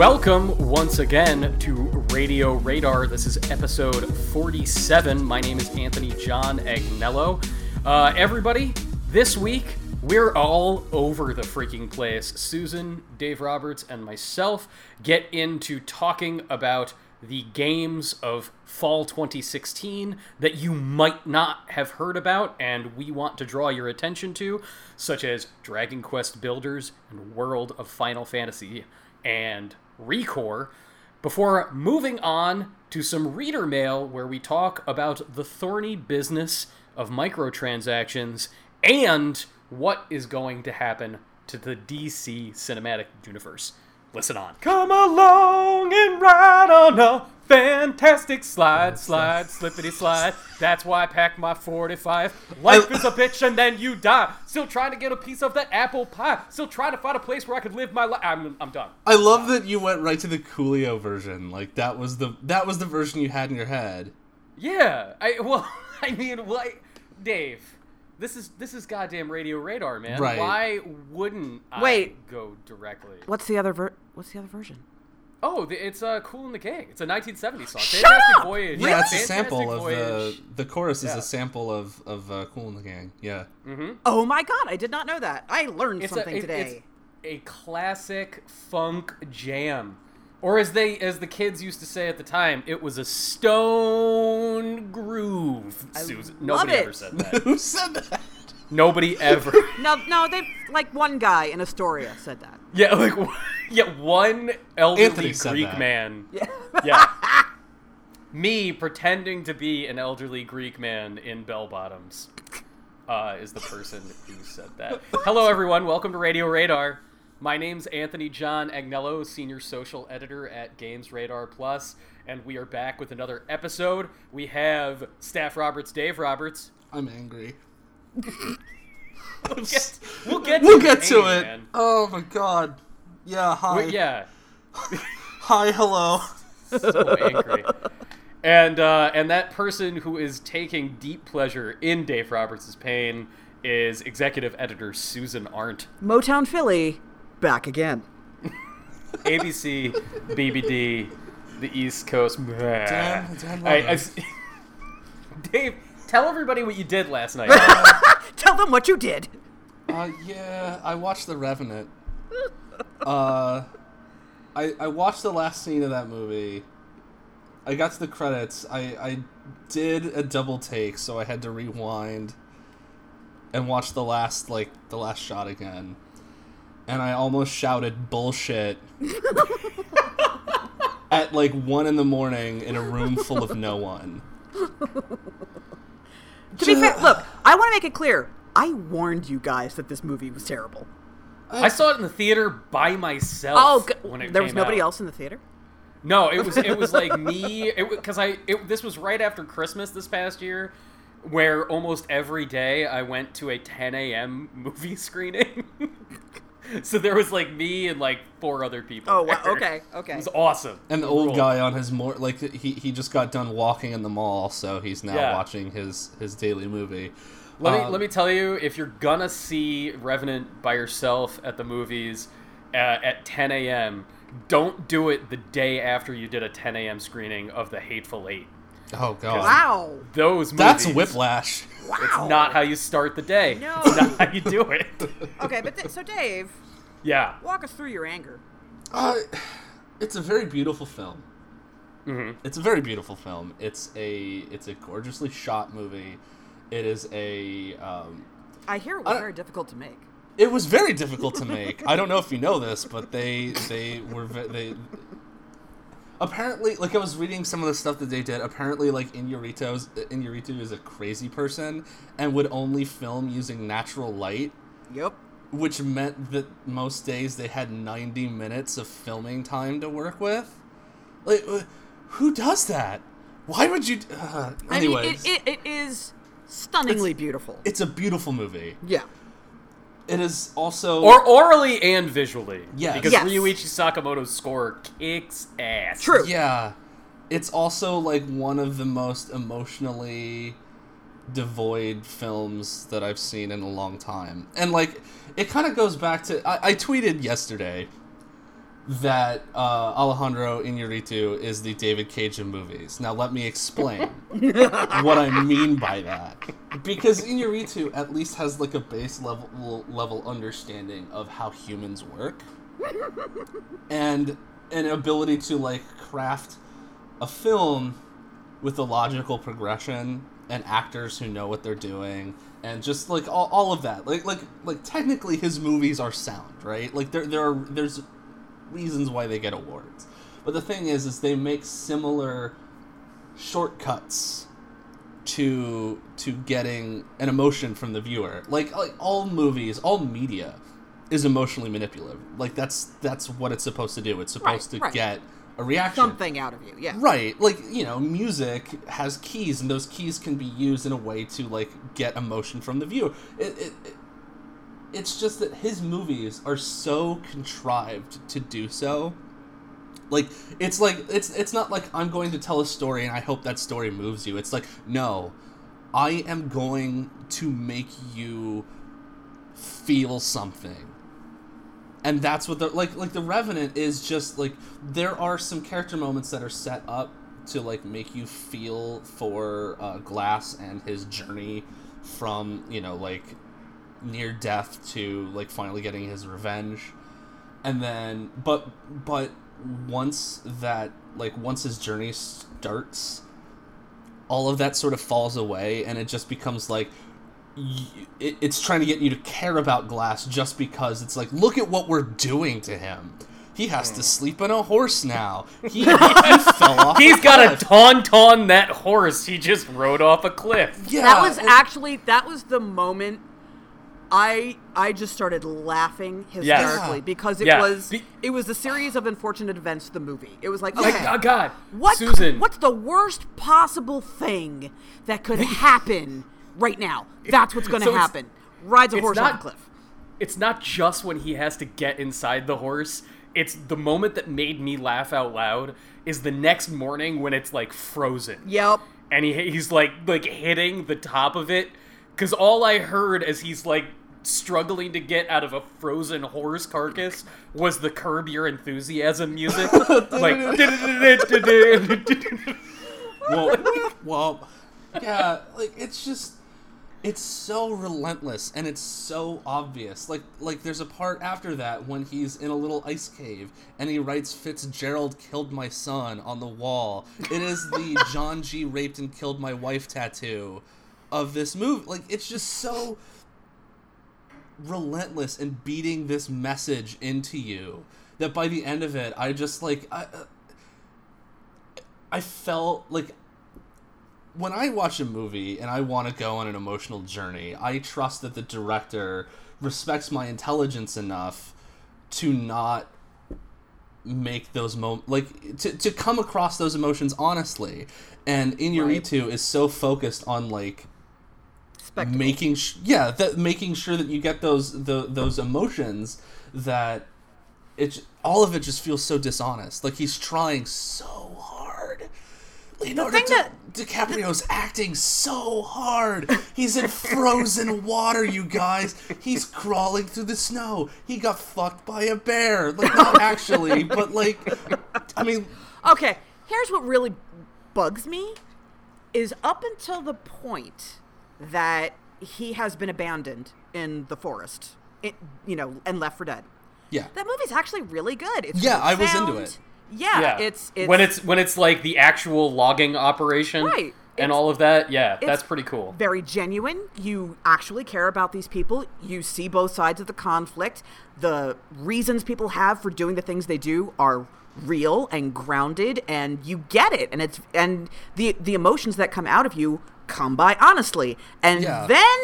Welcome once again to Radio Radar. This is episode 47. My name is Anthony John Agnello. Everybody, this week we're all over the freaking place. Susan, Dave Roberts, and myself get into talking about the games of fall 2016 that you might not have heard about and we want to draw your attention to, such as Dragon Quest Builders and World of Final Fantasy and Recore, before moving on to some reader mail where we talk about the thorny business of microtransactions and what is going to happen to the DC Cinematic Universe. Listen on. Come along and ride on a fantastic slide, slippity slide. That's why I packed my 45. Life is a bitch and then you die. Still trying to get a piece of that apple pie. Still trying to find a place where I could live my life. I'm done. I love that you went right to the Coolio version. Like that was the version you had in your head. Yeah. Dave. This is goddamn Radio Radar, man. Right. Why wouldn't I go directly? What's the other version? Oh, it's Kool and the Gang. It's a 1970s song. Fantastic Voyage. Yeah, really? It's a sample of the chorus is a sample of Kool and the Gang. Yeah. Mm-hmm. Oh my god, I did not know that. I learned something today. It's a classic funk jam, or as the kids used to say at the time, it was a stone groove. Susan, nobody ever said that. Who said that? Nobody ever. No, they one guy in Astoria said that. Yeah, one elderly Greek man. Yeah. Me pretending to be an elderly Greek man in bell bottoms is the person who said that. Hello, everyone. Welcome to Radio Radar. My name's Anthony John Agnello, Senior Social Editor at Games Radar Plus, and we are back with another episode. We have Staff Roberts, Dave Roberts. I'm angry. We'll get to it. Oh my god. Yeah, hi. Hi, hello. So angry. And that person who is taking deep pleasure in Dave Roberts' pain is Executive Editor Susan Arndt. Motown Philly. Back again. ABC, BBD, the East Coast. I Dave, tell everybody what you did last night. Tell them what you did. I watched The Revenant. I watched the last scene of that movie. I got to the credits. I did a double take, so I had to rewind and watch the last shot again. And I almost shouted bullshit at 1 a.m. in a room full of no one. To be fair, look, I want to make it clear. I warned you guys that this movie was terrible. I saw it in the theater by myself. There was nobody else in the theater? No, it was me. Because this was right after Christmas this past year, where almost every day I went to a 10 a.m. movie screening. So there was me and 4 other people. Oh wow! Okay. It was awesome. And the old guy on his he just got done walking in the mall, so he's now watching his daily movie. Let me tell you, if you're gonna see Revenant by yourself at the movies at 10 a.m., don't do it the day after you did a 10 a.m. screening of The Hateful Eight. Oh god! Wow. Those movies. That's whiplash. Wow. It's not how you start the day. No. It's not how you do it. Okay, but so Dave. Yeah. Walk us through your anger. It's a very beautiful film. Mm-hmm. It's a very beautiful film. It's a gorgeously shot movie. It is a. I hear it was very difficult to make. It was very difficult to make. I don't know if you know this, but they were. Apparently, I was reading some of the stuff that they did. Apparently, Iñárritu is a crazy person and would only film using natural light. Yep. Which meant that most days they had 90 minutes of filming time to work with. Who does that? Why would you? Anyways, it is stunningly beautiful. It's a beautiful movie. Yeah. It is also... Or orally and visually. Yeah. Because Ryuichi Sakamoto's score kicks ass. True. Yeah. It's also, one of the most emotionally devoid films that I've seen in a long time. And, it kind of goes back to... I tweeted yesterday that Alejandro Iñárritu is the David Cage of movies. Now let me explain what I mean by that. Because Iñárritu at least has like a base level understanding of how humans work and an ability to like craft a film with a logical progression and actors who know what they're doing and just like all of that. Like technically his movies are sound, right? Like there's reasons why they get awards. But the thing is they make similar shortcuts to getting an emotion from the viewer. Like all movies, all media is emotionally manipulative. Like that's what it's supposed to do. It's supposed to get a reaction. Something out of you, yeah. Right. Like, you know, music has keys, and those keys can be used in a way to like get emotion from the viewer. It's just that his movies are so contrived to do so. It's not like I'm going to tell a story and I hope that story moves you. It's like, no, I am going to make you feel something. And that's what The Revenant is just like, there are some character moments that are set up to like make you feel for Glass and his journey from, you know, like near death to like finally getting his revenge. And then but once his journey starts, all of that sort of falls away and it just becomes like it's trying to get you to care about Glass just because it's like, look at what we're doing to him. He has to sleep on a horse now. He fell off. He's got to tauntaun that horse he just rode off a cliff. Yeah, that was the moment I just started laughing hysterically because it was a series of unfortunate events. The movie, it was like, okay, oh God, what's the worst possible thing that could happen right now? That's what's going to happen. Rides a horse off a cliff. It's not just when he has to get inside the horse. It's the moment that made me laugh out loud is the next morning when it's like frozen. Yep. And he's like hitting the top of it, because all I heard as he's like struggling to get out of a frozen horse carcass was the Curb Your Enthusiasm music. Like, well, yeah, like it's just, it's so relentless and it's so obvious. Like there's a part after that when he's in a little ice cave and he writes Fitzgerald killed my son on the wall. It is the John G. raped and killed my wife tattoo of this movie. Like, it's just so relentless in beating this message into you that by the end of it, I just like, I felt like, when I watch a movie and I want to go on an emotional journey, I trust that the director respects my intelligence enough to not make those to come across those emotions honestly. And Iñárritu is so focused on like making sure that you get those emotions that it all of it just feels so dishonest. Like, he's trying so hard. Leonardo DiCaprio's acting so hard. He's in frozen water, you guys. He's crawling through the snow. He got fucked by a bear. Like, not actually, but like, I mean. Okay, here's what really bugs me is up until the point that he has been abandoned in the forest, and left for dead. Yeah. That movie's actually really good. It's I was into it. Yeah, it's when it's like the actual logging operation, right, and all of that. Yeah, that's pretty cool. Very genuine. You actually care about these people. You see both sides of the conflict. The reasons people have for doing the things they do are real and grounded, and you get it. And it's the emotions that come out of you come by honestly. And then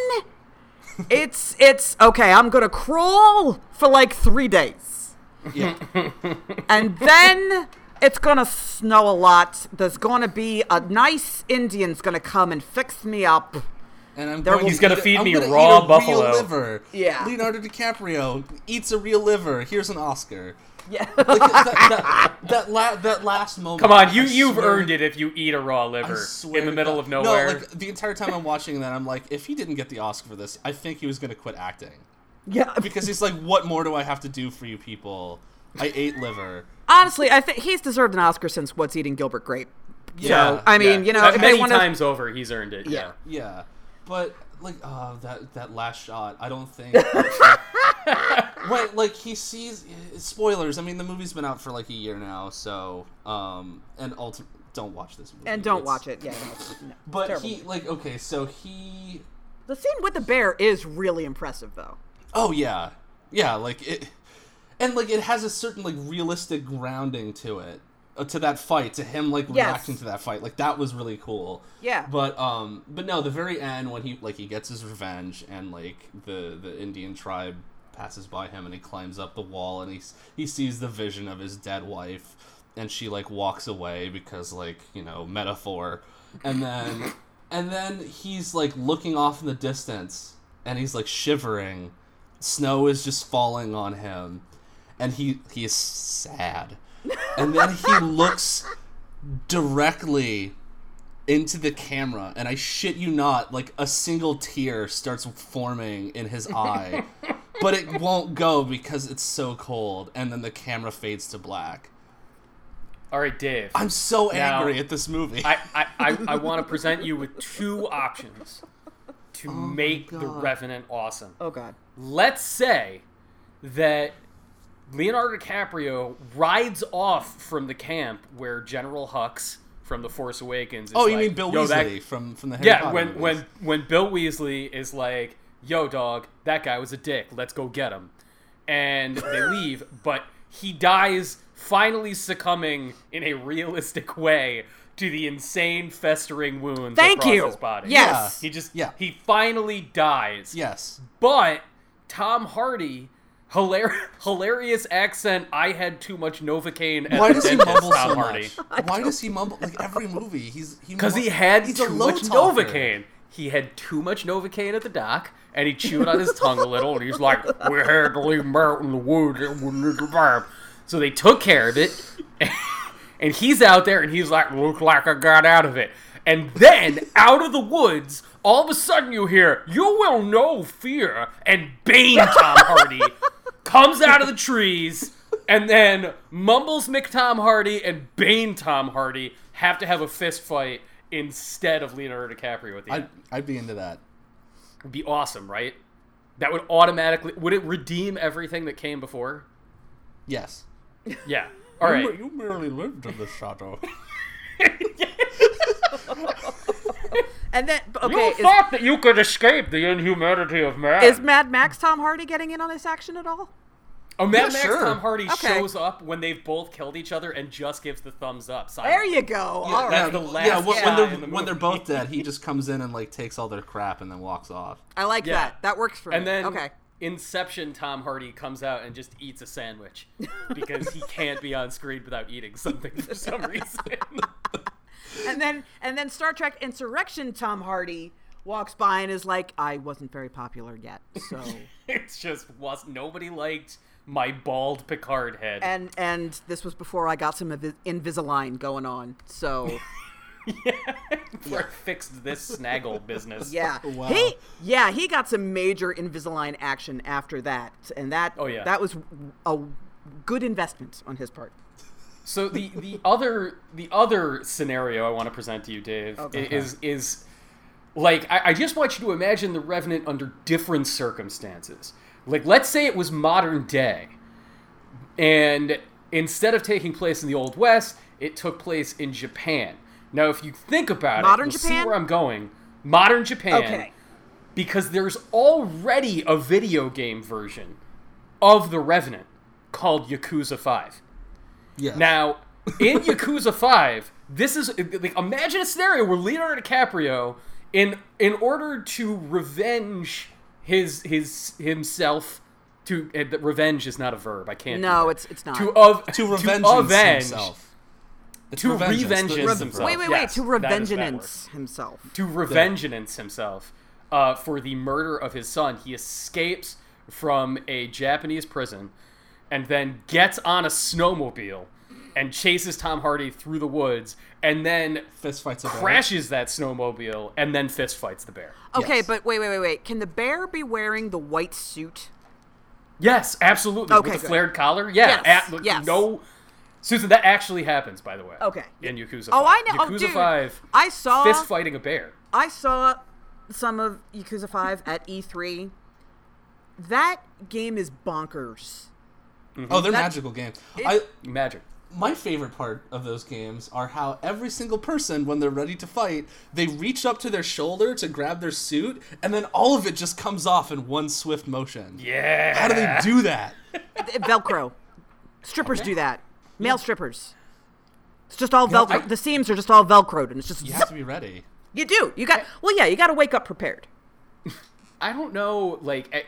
it's okay. I'm gonna crawl for like 3 days. Yeah. And then it's going to snow a lot. There's going to be a nice Indian's going to come and fix me up. And he's going to feed me raw buffalo. Real liver. Yeah. Leonardo DiCaprio eats a real liver. Here's an Oscar. Yeah. Like, that last moment. Come on, you've earned it if you eat a raw liver in the middle of nowhere. No, like the entire time I'm watching that, I'm like, if he didn't get the Oscar for this, I think he was going to quit acting. Yeah, because he's like, what more do I have to do for you people? I ate liver. Honestly, I think he's deserved an Oscar since What's Eating Gilbert Grape. Yeah, so, I mean, you know, if many times over, he's earned it. Yeah. But like, that last shot, I don't think. Right, like he sees spoilers. I mean, the movie's been out for like a year now, so and don't watch this movie. And don't watch it. Yeah. No, but terrible. The scene with the bear is really impressive, though. Oh yeah, like it, and like it has a certain like realistic grounding to it. To that fight, to him, like, reacting to that fight. Like, that was really cool. Yeah. But no, the very end, when he, like, he gets his revenge, and, like, the Indian tribe passes by him, and he climbs up the wall, and he sees the vision of his dead wife, and she, like, walks away because, like, you know, metaphor. And then he's, like, looking off in the distance, and he's, like, shivering. Snow is just falling on him. And he is sad. And then he looks directly into the camera, and I shit you not, like, a single tear starts forming in his eye. But it won't go because it's so cold, and then the camera fades to black. All right, Dave. I'm so angry at this movie. I want to present you with two options to make The Revenant awesome. Oh, God. Let's say that Leonardo DiCaprio rides off from the camp where General Hux from The Force Awakens is you mean Bill Weasley from the Harry Potter movies. when Bill Weasley is like, yo, dog, that guy was a dick. Let's go get him. And they leave, but he dies finally succumbing in a realistic way to the insane festering wounds across his body. Yes. Yeah. He finally dies. Yes. But Tom Hardy... hilarious accent. I had too much Novocaine. Why does he mumble so much? Why does he mumble like every movie? Because he's too much Novocaine. He had too much Novocaine at the dock, and he chewed on his tongue a little. And he was like, "We had to leave Mount in the woods. It wouldn't survive." So they took care of it, and he's out there, and he's like, "Look like I got out of it." And then, out of the woods, all of a sudden you hear, "You will know fear," and Bane Tom Hardy comes out of the trees, and then Mumbles McTom Hardy and Bane Tom Hardy have to have a fist fight instead of Leonardo DiCaprio at the end. I'd be into that. It'd be awesome, right? That would automatically... Would it redeem everything that came before? Yes. Yeah. All right. You merely lived in the shadow. And then, okay, you thought that you could escape the inhumanity of man. Is Mad Max Tom Hardy getting in on this action at all? Oh, Mad Max Tom Hardy shows up when they've both killed each other and just gives the thumbs up. Silently. There you go. Yeah, all right. When they're both dead, he just comes in and like takes all their crap and then walks off. I like that. That works for me. And then Inception Tom Hardy comes out and just eats a sandwich because he can't be on screen without eating something for some reason. And then Star Trek Insurrection Tom Hardy walks by and is like, I wasn't very popular yet, so it's just nobody liked my bald Picard head. And this was before I got some Invisalign going on, so fixed this snaggle business. Yeah, wow. He got some major Invisalign action after that, and that was a good investment on his part. So the other scenario I want to present to you, Dave, is like I just want you to imagine The Revenant under different circumstances. Like, let's say it was modern day, and instead of taking place in the Old West, it took place in Japan. Now, if you think about modern Japan? See where I'm going. Modern Japan, okay. Because there's already a video game version of The Revenant called Yakuza 5. Yes. Now, in Yakuza 5, this is like, imagine a scenario where Leonardo DiCaprio, in order to revenge himself, to revenge is not a verb. I can't. No, it's not. To revenge himself. Wait. To revengeance himself. To revengeance himself for the murder of his son. He escapes from a Japanese prison, and then gets on a snowmobile and chases Tom Hardy through the woods, and then fist fights a bear. Crashes that snowmobile, and then fist fights the bear. Okay, yes. But wait. Can the bear be wearing the white suit? Yes, absolutely. Okay, with the flared collar. Yeah. Yes. No, Susan, that actually happens, by the way. Okay. In Yakuza 5. Oh, I know. Yakuza 5. I saw fist fighting a bear. I saw some of Yakuza 5 at E3. That game is bonkers. Mm-hmm. Oh, they're magical games. Magic. My favorite part of those games are how every single person, when they're ready to fight, they reach up to their shoulder to grab their suit, and then all of it just comes off in one swift motion. Yeah. How do they do that? Velcro. Strippers do that. Male strippers. It's just all Velcro. The seams are just all Velcroed, and it's just... You have to be ready. You do. You got to wake up prepared. I don't know,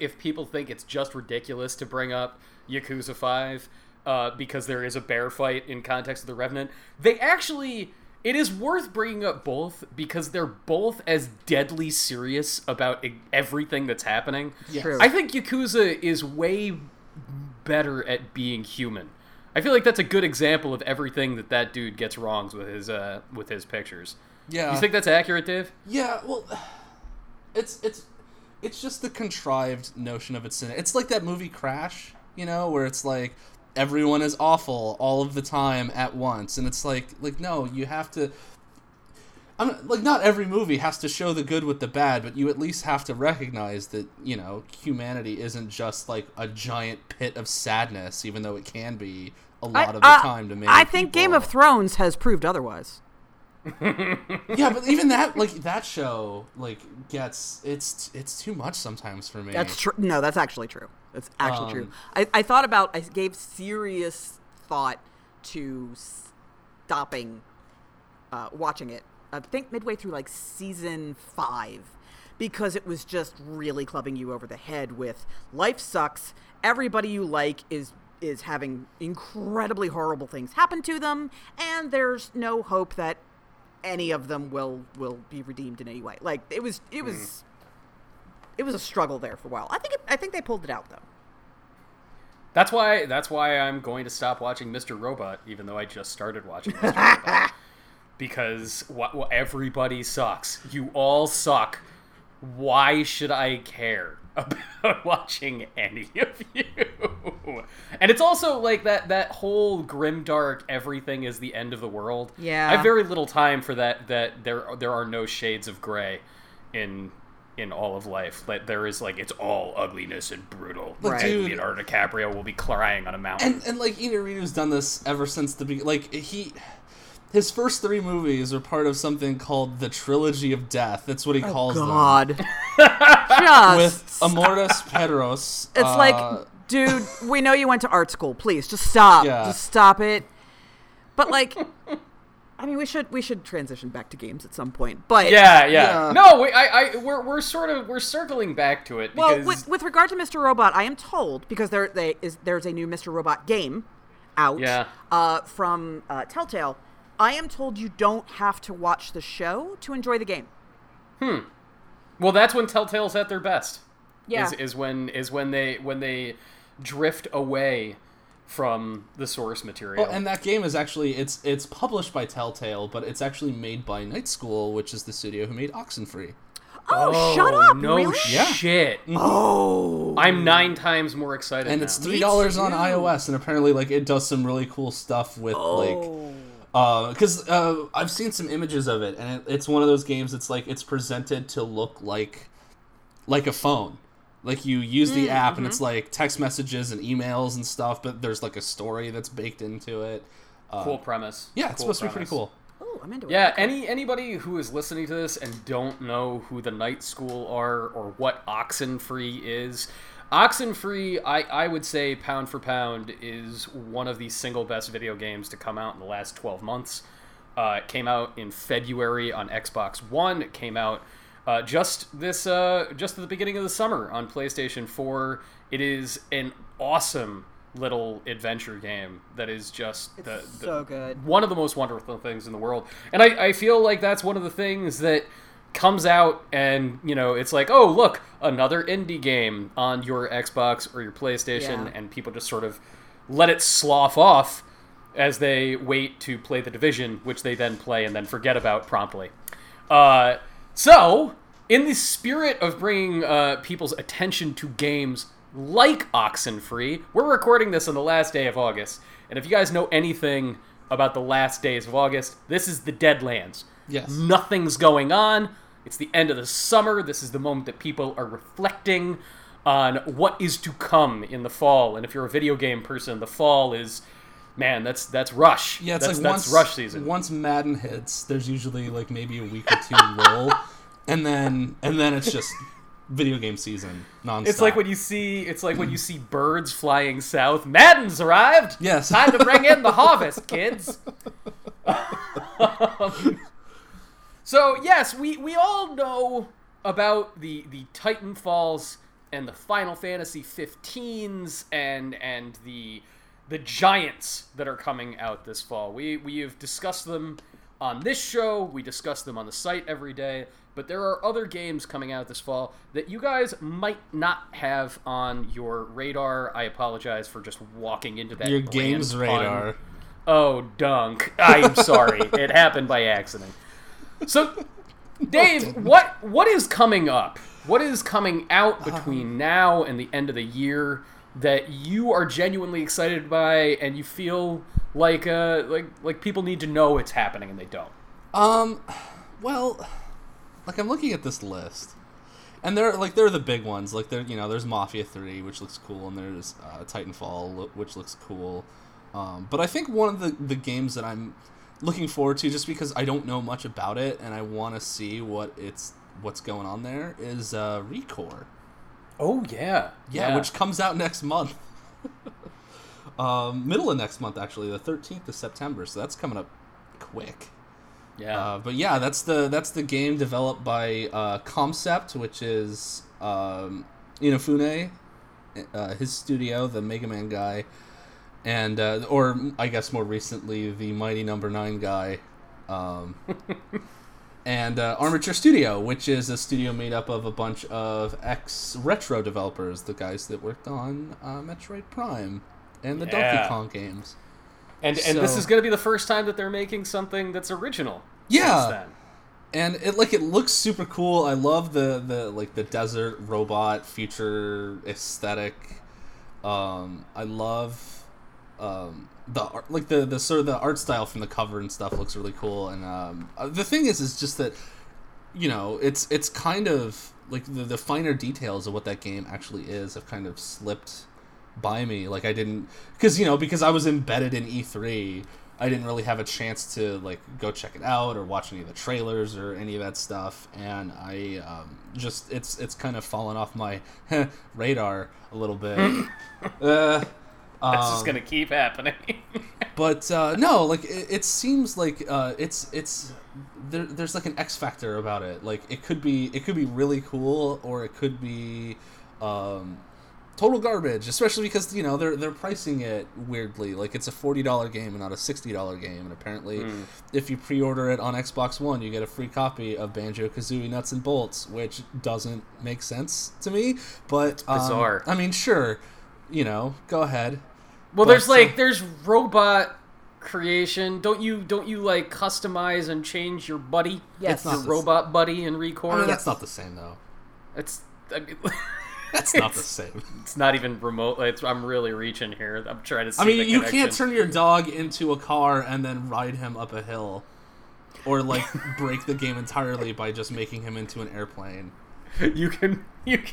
if people think it's just ridiculous to bring up Yakuza 5... because there is a bear fight in context of The Revenant. It is worth bringing up both because they're both as deadly serious about everything that's happening. Yes. I think Yakuza is way better at being human. I feel like that's a good example of everything that dude gets wrong with his pictures. Yeah. You think that's accurate, Dave? Yeah, well, it's just the contrived notion of it's in it. It's like that movie Crash, where it's like, everyone is awful all of the time at once, and it's like no, you have to. Not every movie has to show the good with the bad, but you at least have to recognize that humanity isn't just like a giant pit of sadness, even though it can be a lot of the time to me. I think Game of Thrones has proved otherwise. Yeah, but even that, that show, gets it's too much sometimes for me. That's true. No, that's actually true. That's actually true. I gave serious thought to stopping watching it. I think midway through season 5, because it was just really clubbing you over the head with life sucks. Everybody you like is having incredibly horrible things happen to them, and there's no hope that any of them will be redeemed in any way. It was a struggle there for a while. I think they pulled it out though. That's why I'm going to stop watching Mr. Robot, even though I just started watching Mr. Robot, because everybody sucks. You all suck. Why should I care about watching any of you? And it's also that whole grimdark everything is the end of the world. Yeah. I have very little time for that there are no shades of gray in all of life. There is it's all ugliness and brutal. Right. Leonardo DiCaprio will be crying on a mountain. And Iñárritu's done this ever since the beginning. His first 3 movies are part of something called the Trilogy of Death. That's what he calls them. God. With Amores Perros. It's dude, we know you went to art school. Please, just stop. Yeah. Just stop it. But, we should transition back to games at some point. But yeah. No, we're circling back to it. Because... Well, with regard to Mr. Robot, I am told, because there's a new Mr. Robot game out from Telltale. I am told you don't have to watch the show to enjoy the game. Well, that's when Telltale's at their best. Yeah. Is when they drift away from the source material. Well, and that game is actually it's published by Telltale, but it's actually made by Night School, which is the studio who made Oxenfree. Oh, shut up! No really? Shit. Yeah. Oh, I'm 9 times more excited. And now. It's $3 on iOS, and apparently it does some really cool stuff with because I've seen some images of it, and it's one of those games that's it's presented to look like a phone. You use the app, and it's text messages and emails and stuff, but there's a story that's baked into it. Cool premise. Yeah, it's supposed to be pretty cool. Oh, I'm into it. Yeah, anybody who is listening to this and don't know who the Night School are or what Oxenfree is... Oxenfree, I would say, pound for pound, is one of the single best video games to come out in the last 12 months. It came out in February on Xbox One. It came out just at the beginning of the summer on PlayStation 4. It is an awesome little adventure game that is just so good. One of the most wonderful things in the world. And I feel like that's one of the things that... comes out and, it's oh, look, another indie game on your Xbox or your PlayStation, and people just sort of let it slough off as they wait to play The Division, which they then play and then forget about promptly. So, in the spirit of bringing people's attention to games like Oxenfree. We're recording this on the last day of August, and if you guys know anything about the last days of August, this is the Deadlands. Yes. Nothing's going on. It's the end of the summer. This is the moment that people are reflecting on what is to come in the fall. And if you're a video game person, the fall is... Man, that's Rush. Yeah, that's Rush season. Once Madden hits, there's usually like maybe a week or two lull, and then it's just video game season nonstop. It's like when you see birds flying south. Madden's arrived. Yes, time to bring in the harvest, kids. So yes, we all know about the Titanfalls and the Final Fantasy 15s and the giants that are coming out this fall. We have discussed them on this show. We discuss them on the site every day. But there are other games coming out this fall that you guys might not have on your radar. I apologize for just walking into that. Your game's radar. Pun. Oh, dunk. I'm sorry. It happened by accident. So, Dave, what is coming up? What is coming out between now and the end of the year that you are genuinely excited by, and you feel like people need to know it's happening and they don't? Well, like, I'm looking at this list, and they're the big ones. Like, there's Mafia 3, which looks cool, and there's Titanfall, which looks cool. But I think one of the games that I'm looking forward to, just because I don't know much about it and I want to see what's going on there, is Recore. Oh, yeah. Yeah, which comes out next month. Middle of next month, actually, the 13th of September, so that's coming up quick. Yeah. But yeah, that's the game developed by Concept, which is Inafune, his studio, the Mega Man guy, and or I guess more recently, the Mighty Number 9 guy, and Armature Studio, which is a studio made up of a bunch of ex-retro developers, the guys that worked on Metroid Prime and the Donkey Kong games. And this is going to be the first time that they're making something that's original. Yeah, and it looks super cool. I love the desert robot future aesthetic. I love the sort of the art style from the cover and stuff looks really cool, and the thing is just that, you know, it's kind of like the finer details of what that game actually is have kind of slipped by me. Like, I didn't, because I was embedded in E3, I didn't really have a chance to like go check it out or watch any of the trailers or any of that stuff, and I just it's kind of fallen off my radar a little bit. That's just gonna keep happening. But no, like it seems like it's there's like an X factor about it. Like, it could be really cool, or it could be total garbage. Especially because they're pricing it weirdly. Like, it's a $40 game and not a $60 game. And apparently, if you pre-order it on Xbox One, you get a free copy of Banjo-Kazooie Nuts and Bolts, which doesn't make sense to me. But it's bizarre. I mean, sure. Go ahead. Well, but there's robot creation. Don't you like customize and change your buddy? Yes, your robot buddy in Recore. I mean, that's not the same though. That's not the same. It's not even remote. I'm really reaching here. I'm trying to see. I mean, you can't turn your dog into a car and then ride him up a hill, or like break the game entirely by just making him into an airplane. You can make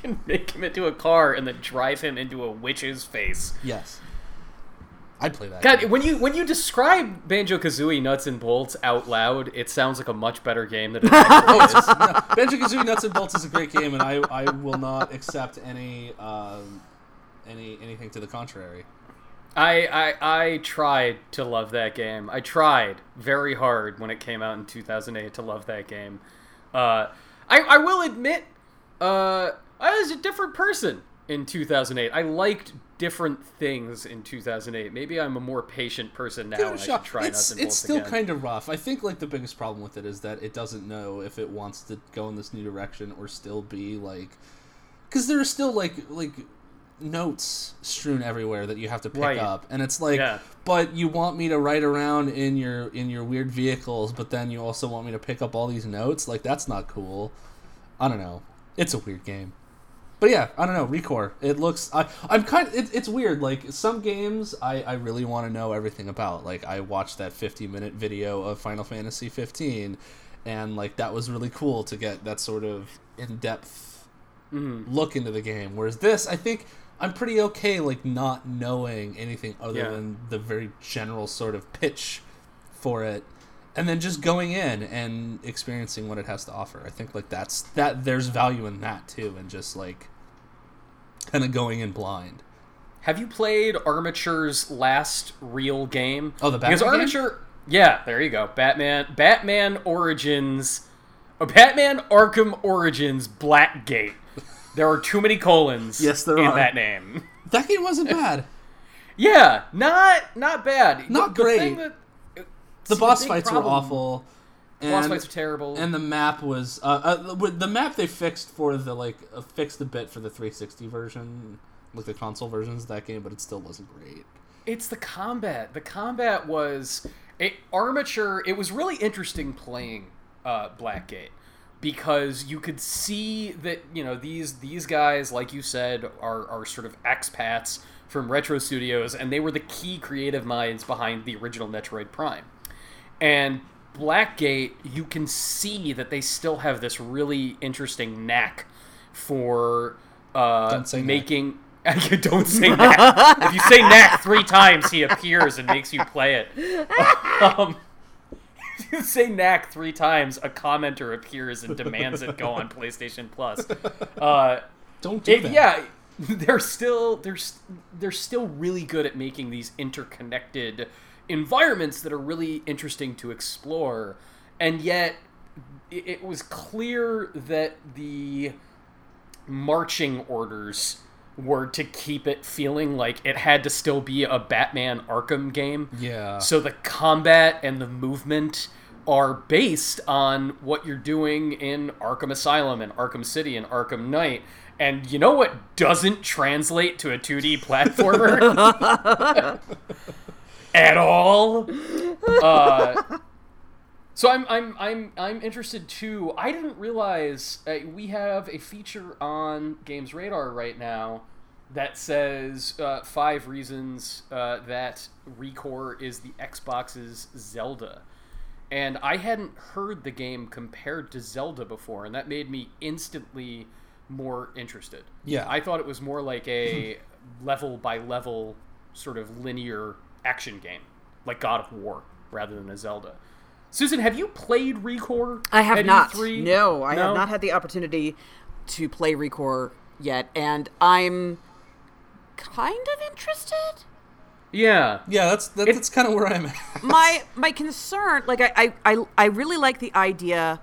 him into a car and then drive him into a witch's face. Yes, I'd play that. God, game. When you describe Banjo-Kazooie Nuts and Bolts out loud, it sounds like a much better game than it actually is. No, Banjo-Kazooie Nuts and Bolts is a great game, and I will not accept anything to the contrary. I tried to love that game. I tried very hard when it came out in 2008 to love that game. I will admit, I was a different person in 2008. I liked different things in 2008. Maybe I'm a more patient person now. And I should try Nuts and Bolts again. It's still kind of rough. I think like the biggest problem with it is that it doesn't know if it wants to go in this new direction or still be like, because there are still like notes strewn everywhere that you have to pick up, and it's like, but you want me to ride around in your weird vehicles, but then you also want me to pick up all these notes. Like, that's not cool. I don't know. It's a weird game. But yeah, I don't know, Recore. It looks... It's weird. Like, some games I really want to know everything about. Like, I watched that 50-minute video of Final Fantasy XV, and, like, that was really cool to get that sort of in-depth look into the game. Whereas this, I think I'm pretty okay, like, not knowing anything other than the very general sort of pitch for it. And then just going in and experiencing what it has to offer. I think, like, there's value in that, too, and just, like, kind of going in blind. Have you played Armature's last real game? Oh, the Batman game? Yeah, there you go. Batman Arkham Origins Blackgate. There are too many colons in that name. That game wasn't bad. Yeah, not bad. Not great. The boss fights were awful. The boss fights were terrible. And the map was... the map they fixed for the, like... fixed a bit for the 360 version. Like, the console versions of that game, but it still wasn't great. It's the combat. The combat was... It was really interesting playing Blackgate. Because you could see that, you know, these guys, like you said, are sort of expats from Retro Studios. And they were the key creative minds behind the original Metroid Prime. And Blackgate, you can see that they still have this really interesting knack for making... Don't say knack. If you say knack 3 times, he appears and makes you play it. If you say knack 3 times, a commenter appears and demands it go on PlayStation Plus. Don't do that. Yeah, they're still really good at making these interconnected environments that are really interesting to explore, and yet it was clear that the marching orders were to keep it feeling like it had to still be a Batman Arkham game. Yeah. So the combat and the movement are based on what you're doing in Arkham Asylum and Arkham City and Arkham Knight. And you know what doesn't translate to a 2D platformer? At all. So I'm interested too. I didn't realize we have a feature on Games Radar right now that says 5 reasons that Recore is the Xbox's Zelda. And I hadn't heard the game compared to Zelda before, and that made me instantly more interested. Yeah. I thought it was more like a level by level sort of linear action game, like God of War, rather than a Zelda. Susan, have you played Recore? I have not. E3? No, I have not had the opportunity to play Recore yet, and I'm kind of interested. Yeah, yeah, that's kind of where I'm at. My concern, like, I really like the idea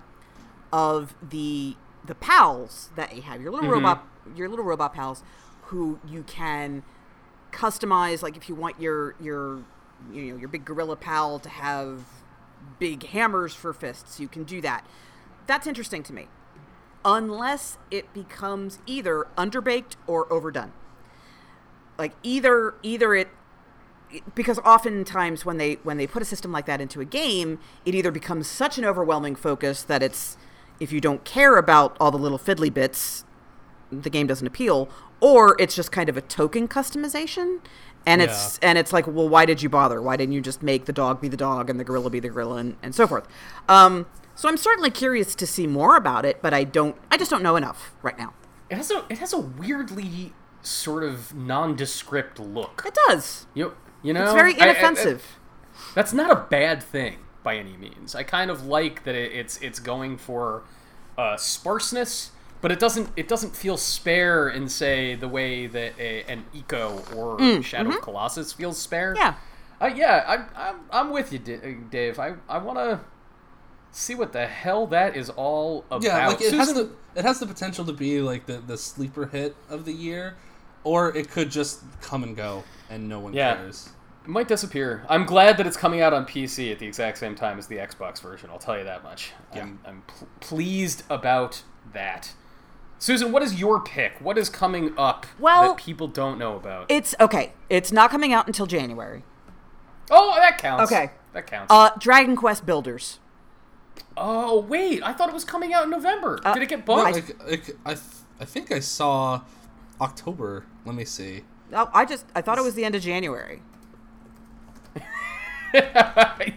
of the pals that you have, your little robot pals, who you can customize, like if you want your big gorilla pal to have big hammers for fists, you can do that. That's interesting to me, unless it becomes either underbaked or overdone. Like either it, because oftentimes when they put a system like that into a game, it either becomes such an overwhelming focus that it's, if you don't care about all the little fiddly bits, the game doesn't appeal, or it's just kind of a token customization. And it's like, well, why did you bother? Why didn't you just make the dog be the dog and the gorilla be the gorilla and so forth? So I'm certainly curious to see more about it, but I just don't know enough right now. It has a weirdly sort of nondescript look. It does. You know, it's very inoffensive. That's not a bad thing by any means. I kind of like that it's going for sparseness. But it doesn't feel spare in, say, the way that an Eco or Shadow of Colossus feels spare. Yeah. I'm with you, Dave. I want to see what the hell that is all about. Yeah, like it has the potential to be like the sleeper hit of the year, or it could just come and go and no one cares. It might disappear. I'm glad that it's coming out on PC at the exact same time as the Xbox version. I'll tell you that much. Yeah. I'm pleased about that. Susan, what is your pick? What is coming up that people don't know about? It's okay. It's not coming out until January. Oh, that counts. Okay. That counts. Dragon Quest Builders. Oh, wait. I thought it was coming out in November. Did it get bumped? Well, I I think I saw October. Let me see. Oh, I thought it was the end of January.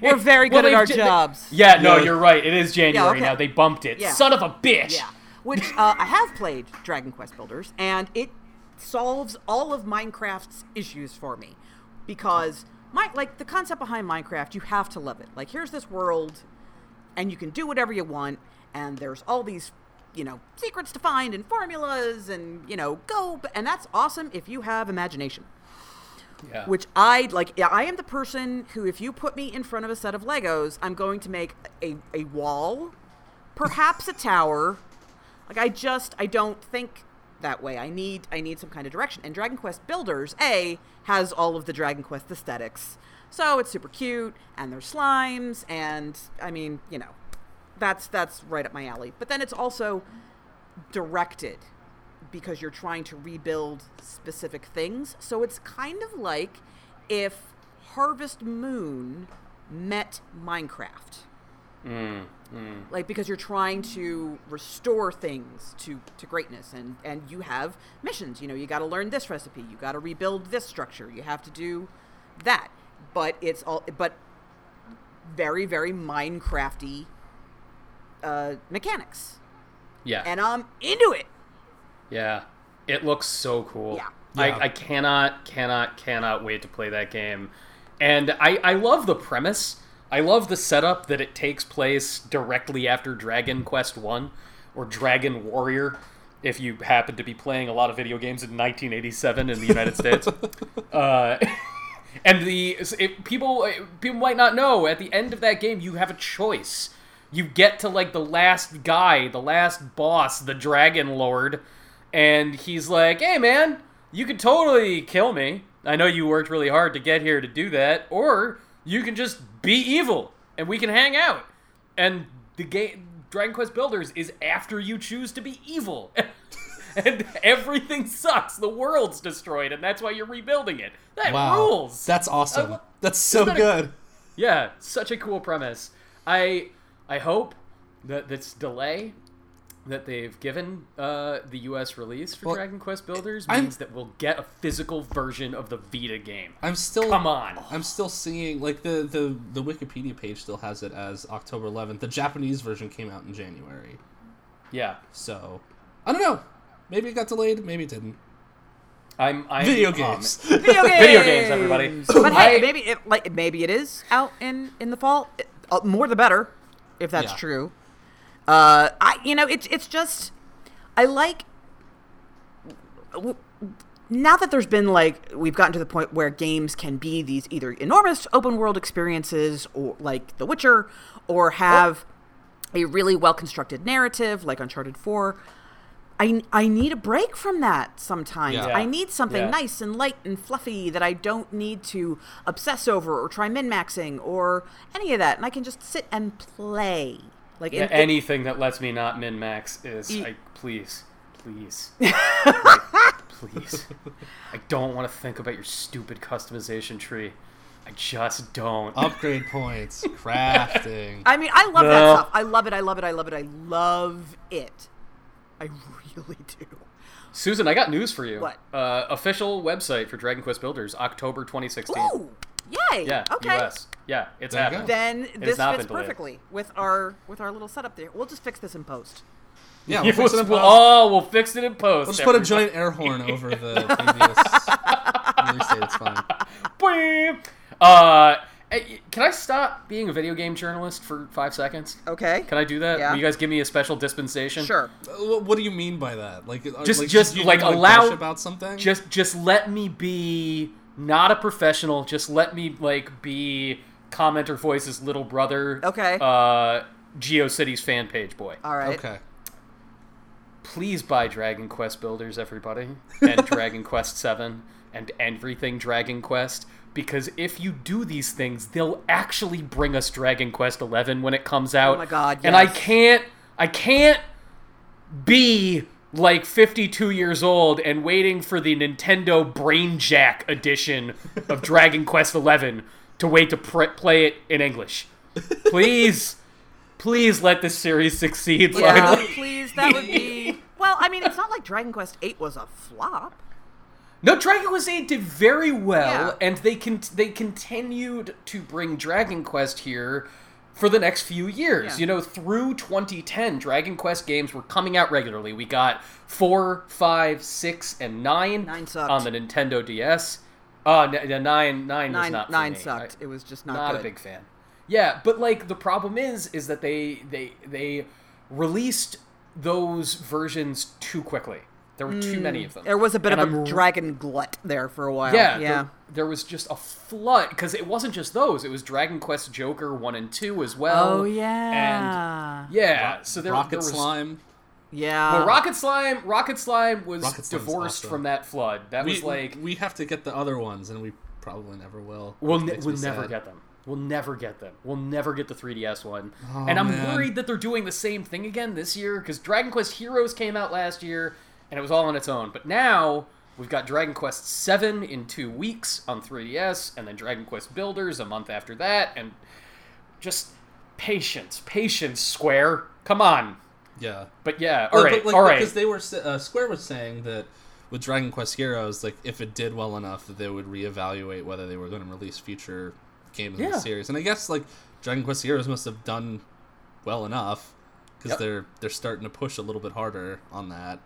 We're very good at our jobs. Yeah, no, you're right. It is January now. They bumped it. Yeah. Son of a bitch. Yeah. Which I have played Dragon Quest Builders, and it solves all of Minecraft's issues for me. Because the concept behind Minecraft, you have to love it. Like, here's this world, and you can do whatever you want, and there's all these, secrets to find and formulas and, and that's awesome if you have imagination. Yeah. Which I am the person who, if you put me in front of a set of Legos, I'm going to make a wall, perhaps a tower. Like, I don't think that way. I need some kind of direction. And Dragon Quest Builders, has all of the Dragon Quest aesthetics. So it's super cute, and there's slimes, and, that's right up my alley. But then it's also directed, because you're trying to rebuild specific things. So it's kind of like if Harvest Moon met Minecraft. Like, because you're trying to restore things to greatness, and you have missions. You got to learn this recipe, you got to rebuild this structure, you have to do that. But it's all very, very Minecrafty mechanics. Yeah, and I'm into it. Yeah, it looks so cool. Yeah. I cannot wait to play that game. And I love the premise. I love the setup that it takes place directly after Dragon Quest 1 or Dragon Warrior, if you happen to be playing a lot of video games in 1987 in the United States. And people might not know, at the end of that game, you have a choice. You get to, the last guy, the last boss, the Dragon Lord, and he's like, hey, man, you could totally kill me. I know you worked really hard to get here to do that. Or you can just be evil, and we can hang out. And the game, Dragon Quest Builders, is after you choose to be evil. And everything sucks. The world's destroyed, and that's why you're rebuilding it. That rules. That's awesome. That's so good. Yeah, such a cool premise. I hope that this delay that they've given the U.S. release for Dragon Quest Builders means that we'll get a physical version of the Vita game. Come on. I'm still seeing, the Wikipedia page still has it as October 11th. The Japanese version came out in January. Yeah. So, I don't know. Maybe it got delayed, maybe it didn't. I'm video games. Video games, everybody. But hey, maybe it is out in the fall. More the better, if that's true. It's just, I like, now that there's been, we've gotten to the point where games can be these either enormous open world experiences, or like The Witcher, or have a really well-constructed narrative, like Uncharted 4, I need a break from that sometimes. Yeah. I need something nice and light and fluffy that I don't need to obsess over or try min-maxing or any of that. And I can just sit and play. Anything that lets me not min-max is, please. Please. I don't want to think about your stupid customization tree. I just don't. Upgrade points. Crafting. I mean, I love that stuff. I love it. I really do. Susan, I got news for you. What? Official website for Dragon Quest Builders, October 2016. Ooh! Yay! Yeah, okay. US. Yeah, it's happening. Then this fits perfectly with our little setup there. We'll just fix this in post. Yeah, we'll fix it in post. Oh, we'll fix it in post. Let's put a giant air horn over the previous release date. It's fine. Can I stop being a video game journalist for 5 seconds? Okay. Can I do that? Yeah. Will you guys give me a special dispensation? Sure. What do you mean by that? Allow about something. Just let me be not a professional. Just let me be Commenter Voice's little brother. Okay. GeoCities fan page boy. All right. Okay. Please buy Dragon Quest Builders, everybody, and Dragon Quest VII, and everything Dragon Quest. Because if you do these things, they'll actually bring us Dragon Quest XI when it comes out. Oh my god, yes. And I can't be 52 years old and waiting for the Nintendo Brain Jack edition of Dragon Quest XI to wait to play it in English. Please, please let this series succeed. Yeah, finally. Please, that would be... Well, I mean, it's not like Dragon Quest VIII was a flop. No, Dragon Quest VIII did very well, and they continued to bring Dragon Quest here for the next few years. You know, through 2010, Dragon Quest games were coming out regularly. We got 4, 5, 6, and 9 on the Nintendo DS. Nine was not for me. 9 sucked. It was just not good. Not a big fan. Yeah, but, like, the problem is that they released those versions too quickly. There were too many of them. There was a bit of a Dragon glut there for a while. Yeah. There was just a flood, because it wasn't just those. It was Dragon Quest Joker 1 and 2 as well. Oh, yeah. And, yeah. So there, Rocket Slime. Yeah. Well, Rocket Slime was divorced awesome. From that flood. That was like... We have to get the other ones, and we probably never will. We'll never get them. We'll never get them. We'll never get the 3DS one. Oh, and I'm worried that they're doing the same thing again this year, because Dragon Quest Heroes came out last year, and it was all on its own. But now, we've got Dragon Quest VII in 2 weeks on 3DS, and then Dragon Quest Builders a month after that, and just patience, Square. Come on. Yeah. But yeah, all right. Because they were, Square was saying that with Dragon Quest Heroes, like, if it did well enough, that they would reevaluate whether they were going to release future games in the series. And I guess, like, Dragon Quest Heroes must have done well enough, because they're starting to push a little bit harder on that.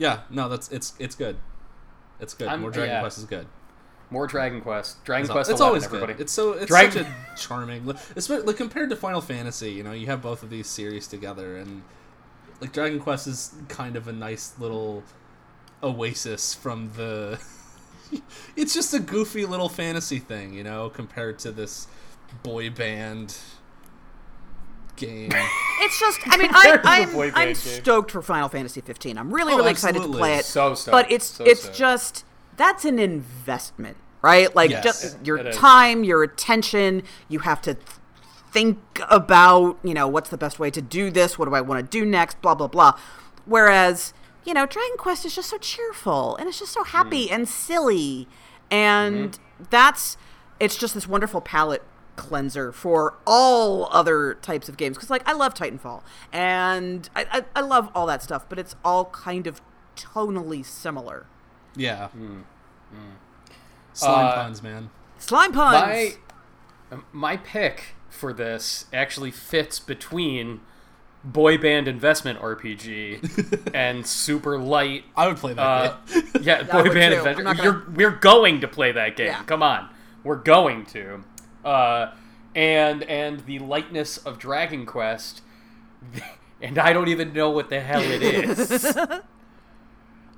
It's good. It's good. More Dragon Quest is good. More Dragon Quest. Dragon Quest it's 11, always everybody. Good. It's such a charming... Like, compared to Final Fantasy, you know, you have both of these series together, and, like, Dragon Quest is kind of a nice little oasis from the... It's just a goofy little fantasy thing, you know, compared to this boy band game. It's just, I mean, I'm stoked for Final Fantasy 15. I'm really excited to play it. So stoked. But it's just... That's an investment, right? Like, just your time, your attention. You have to think about, you know, what's the best way to do this? What do I want to do next? Blah, blah, blah. Whereas, you know, Dragon Quest is just so cheerful, and it's just so happy and silly. And it's just this wonderful palette cleanser for all other types of games. Because, like, I love Titanfall, and I love all that stuff, but it's all kind of tonally similar. Yeah. Slime puns, man. Slime puns! My pick for this actually fits between boy band investment RPG and super light. I would play that game. Yeah, boy band adventure. We're going to play that game. Yeah. Come on. We're going to. And the lightness of Dragon Quest, and I don't even know what the hell it is.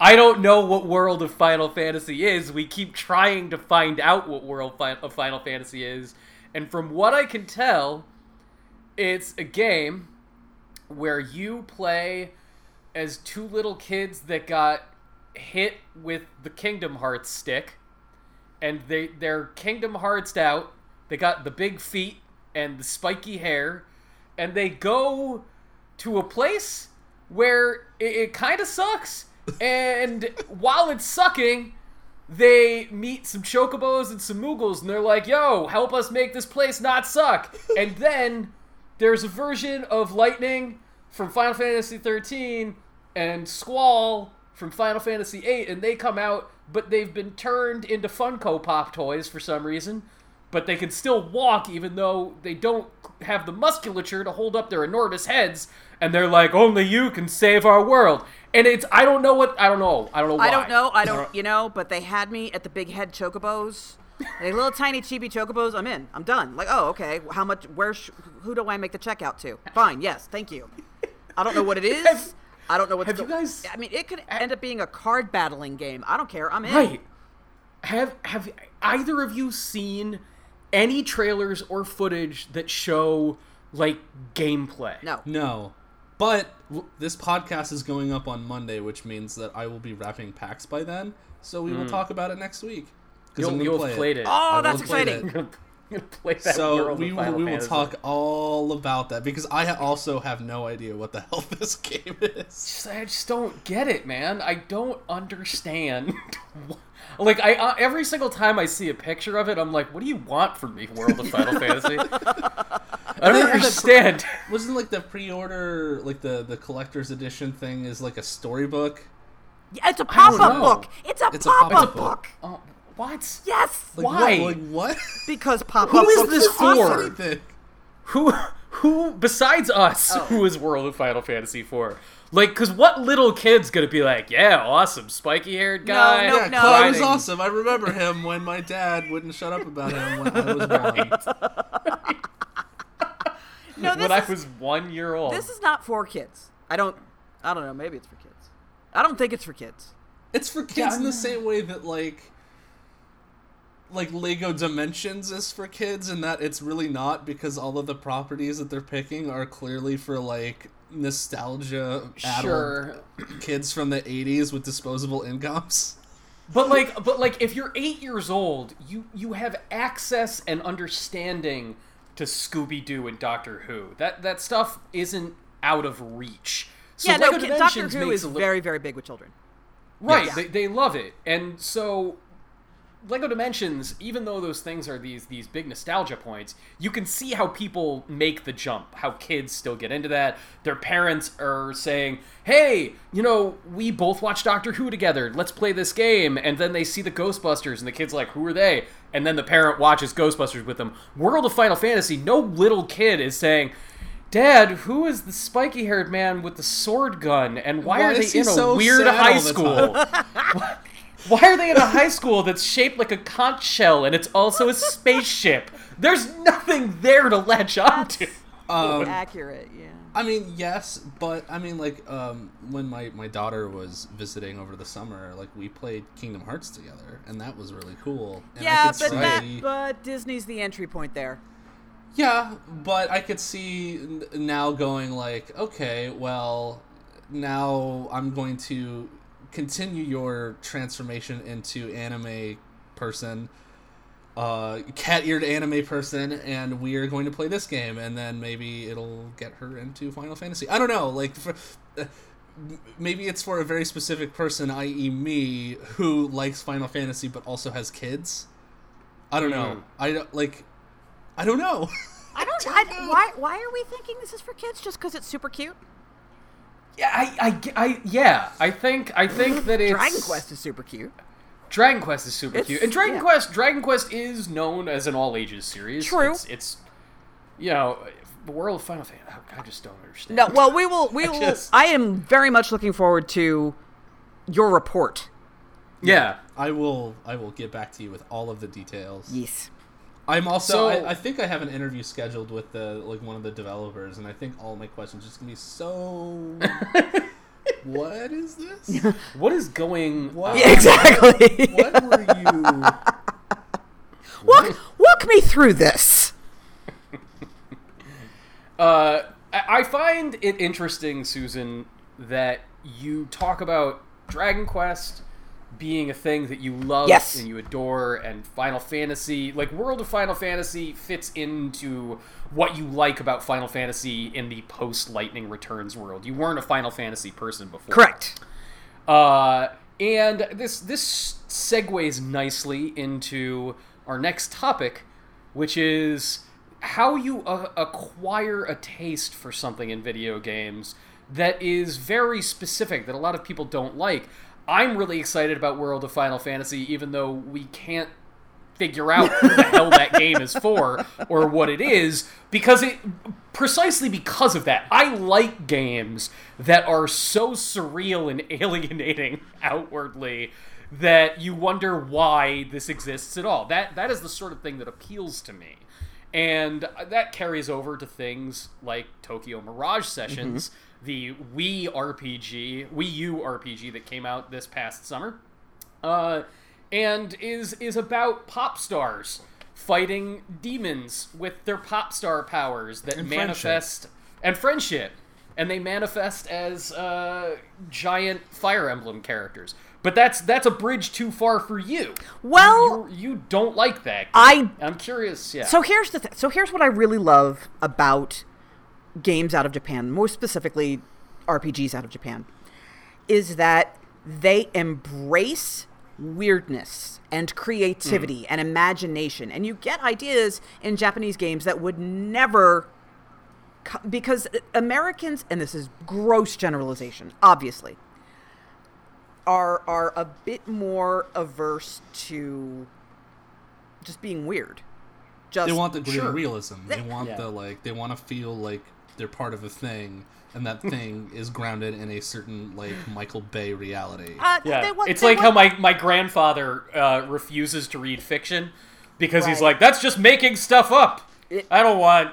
I don't know what World of Final Fantasy is. We keep trying to find out what World of Final Fantasy is. And from what I can tell, it's a game where you play as two little kids that got hit with the Kingdom Hearts stick. And they're Kingdom Hearts'd out. They got the big feet and the spiky hair. And they go to a place where it kind of sucks. And while it's sucking, they meet some chocobos and some moogles, and they're like, yo, help us make this place not suck. And then there's a version of Lightning from Final Fantasy XIII and Squall from Final Fantasy VIII, and they come out, but they've been turned into Funko Pop toys for some reason. But they can still walk, even though they don't have the musculature to hold up their enormous heads. And they're like, only you can save our world. And it's, I don't know why. But they had me at the big head chocobos. The little tiny chibi chocobos, I'm in. I'm done. Like, oh, okay, how much, who do I make the check out to? Fine, yes, thank you. I don't know what it is. I don't know what's going on. It could end up being a card battling game. I don't care, I'm in. Right. Have either of you seen any trailers or footage that show, like, gameplay? No. But this podcast is going up on Monday, which means that I will be wrapping packs by then. So we will talk about it next week. You'll have played it. Oh, that's exciting. We will talk all about that, because I also have no idea what the hell this game is. I just don't get it, man. I don't understand. Like, I every single time I see a picture of it, I'm like, what do you want from me, World of Final Fantasy? I don't understand. Wasn't like the pre-order, like the collector's edition thing is like a storybook? Yeah, it's a pop-up book. It's a pop-up book. Oh, what? Yes. Like, why? What? Because pop-up books. Who is this for? Who besides us? Oh. Who is World of Final Fantasy IV? Like, because what little kid's going to be like, yeah, awesome, spiky-haired guy? No. Clyde was awesome. I remember him when my dad wouldn't shut up about him when I was wrong. No, when I was 1 year old. This is not for kids. I don't know. Maybe it's for kids. I don't think it's for kids. It's for kids in the same way that, like Lego Dimensions is for kids, and that it's really not, because all of the properties that they're picking are clearly for, like, nostalgia kids from the 80s with disposable incomes. But if you're 8 years old, you have access and understanding to Scooby-Doo and Doctor Who. That stuff isn't out of reach. So yeah, Doctor Who is very, very big with children. Right, yeah. They love it. And so Lego Dimensions, even though those things are these big nostalgia points, you can see how people make the jump, how kids still get into that. Their parents are saying, hey, we both watch Doctor Who together. Let's play this game. And then they see the Ghostbusters, and the kid's like, who are they? And then the parent watches Ghostbusters with them. World of Final Fantasy, no little kid is saying, Dad, who is the spiky-haired man with the sword gun? And why are they in a weird high school? Why are they in a high school that's shaped like a conch shell and it's also a spaceship? There's nothing there to latch onto. Accurate, yeah. I mean, yes, but I mean, when my daughter was visiting over the summer, we played Kingdom Hearts together, and that was really cool. And but Disney's the entry point there. Yeah, but I could see now going okay, well, now I'm going to continue your transformation into anime person, cat-eared anime person, and we are going to play this game, and then maybe it'll get her into Final Fantasy. I don't know, maybe it's for a very specific person, i.e. me, who likes Final Fantasy but also has kids. I don't know. I don't know. I don't know. Why are we thinking this is for kids? Just because it's super cute? Yeah, I think that it's... Dragon Quest is super cute. And Dragon Quest is known as an all-ages series. True. It's the World of Final Fantasy, I just don't understand. No, well, I am very much looking forward to your report. Yeah. I will get back to you with all of the details. Yes. I'm also, I think I have an interview scheduled with one of the developers, and I think all my questions are just going to be what is this? What is going on? Yeah, exactly. What were you... Walk me through this. I find it interesting, Susan, that you talk about Dragon Quest being a thing that you love and you adore, and Final Fantasy, World of Final Fantasy fits into what you like about Final Fantasy in the post-Lightning Returns world. You weren't a Final Fantasy person before. Correct. And this segues nicely into our next topic, which is how you acquire a taste for something in video games that is very specific, that a lot of people don't like. I'm really excited about World of Final Fantasy, even though we can't figure out who the hell that game is for or what it is, precisely because of that. I like games that are so surreal and alienating outwardly that you wonder why this exists at all. That is the sort of thing that appeals to me. And that carries over to things like Tokyo Mirage Sessions, the Wii U RPG that came out this past summer, and is about pop stars fighting demons with their pop star powers that manifest and friendship, and they manifest as giant Fire Emblem characters. But that's a bridge too far for you. Well, you don't like that. I'm curious. Yeah. So here's the thing. So here's what I really love about games out of Japan, more specifically RPGs out of Japan, is that they embrace weirdness and creativity and imagination, and you get ideas in Japanese games that would never because Americans, and this is gross generalization, obviously, are a bit more averse to just being weird. Just they want the realism. They want the they want to feel like they're part of a thing, and that thing is grounded in a certain Michael Bay reality. It's like how my grandfather refuses to read fiction because he's like, that's just making stuff up. I don't want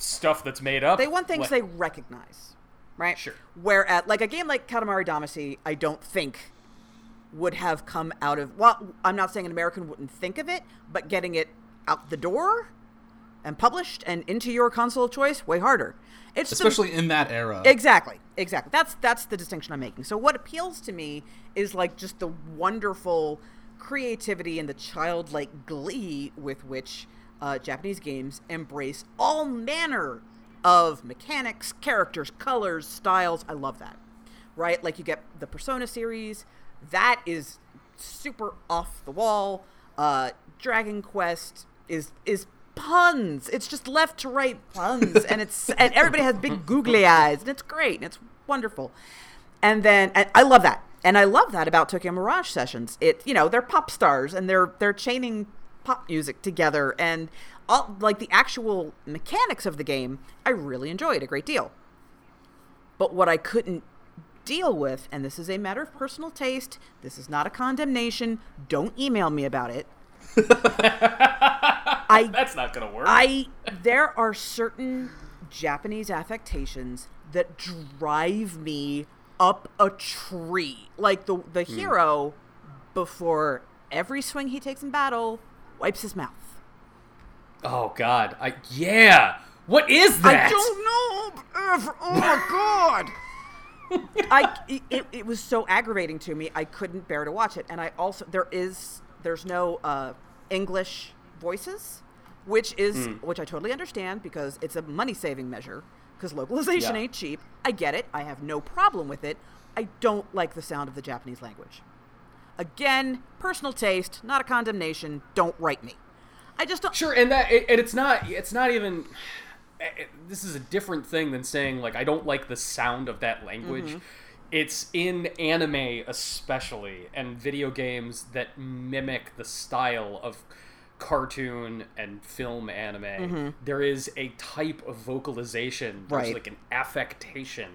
stuff that's made up. They want things they recognize, right? Sure. Where at a game like Katamari Damacy, I don't think would have come out of. Well, I'm not saying an American wouldn't think of it, but getting it out the door and published and into your console of choice way harder. It's especially in that era. Exactly. That's the distinction I'm making. So what appeals to me is just the wonderful creativity and the childlike glee with which. Japanese games embrace all manner of mechanics, characters, colors, styles. I love that, right? You get the Persona series. That is super off the wall. Dragon Quest is puns. It's just left to right puns, and everybody has big googly eyes, and it's great, and it's wonderful. And I love that, about Tokyo Mirage Sessions. They're pop stars, and they're chaining pop music together, and all the actual mechanics of the game I really enjoyed a great deal. But what I couldn't deal with, and this is a matter of personal taste, this is not a condemnation, don't email me about it. That's not gonna work. There are certain Japanese affectations that drive me up a tree. The hero, before every swing he takes in battle, wipes his mouth. Oh, God. What is that? I don't know. Oh, my God. It was so aggravating to me, I couldn't bear to watch it. And I also... There's no English voices, which I totally understand, because it's a money-saving measure, because localization ain't cheap. I get it. I have no problem with it. I don't like the sound of the Japanese language. Again, personal taste, not a condemnation. Don't write me. I just don't. Sure, and it's not even. This is a different thing than saying I don't like the sound of that language. Mm-hmm. It's in anime especially, and video games that mimic the style of cartoon and film anime. Mm-hmm. There is a type of vocalization, there's an affectation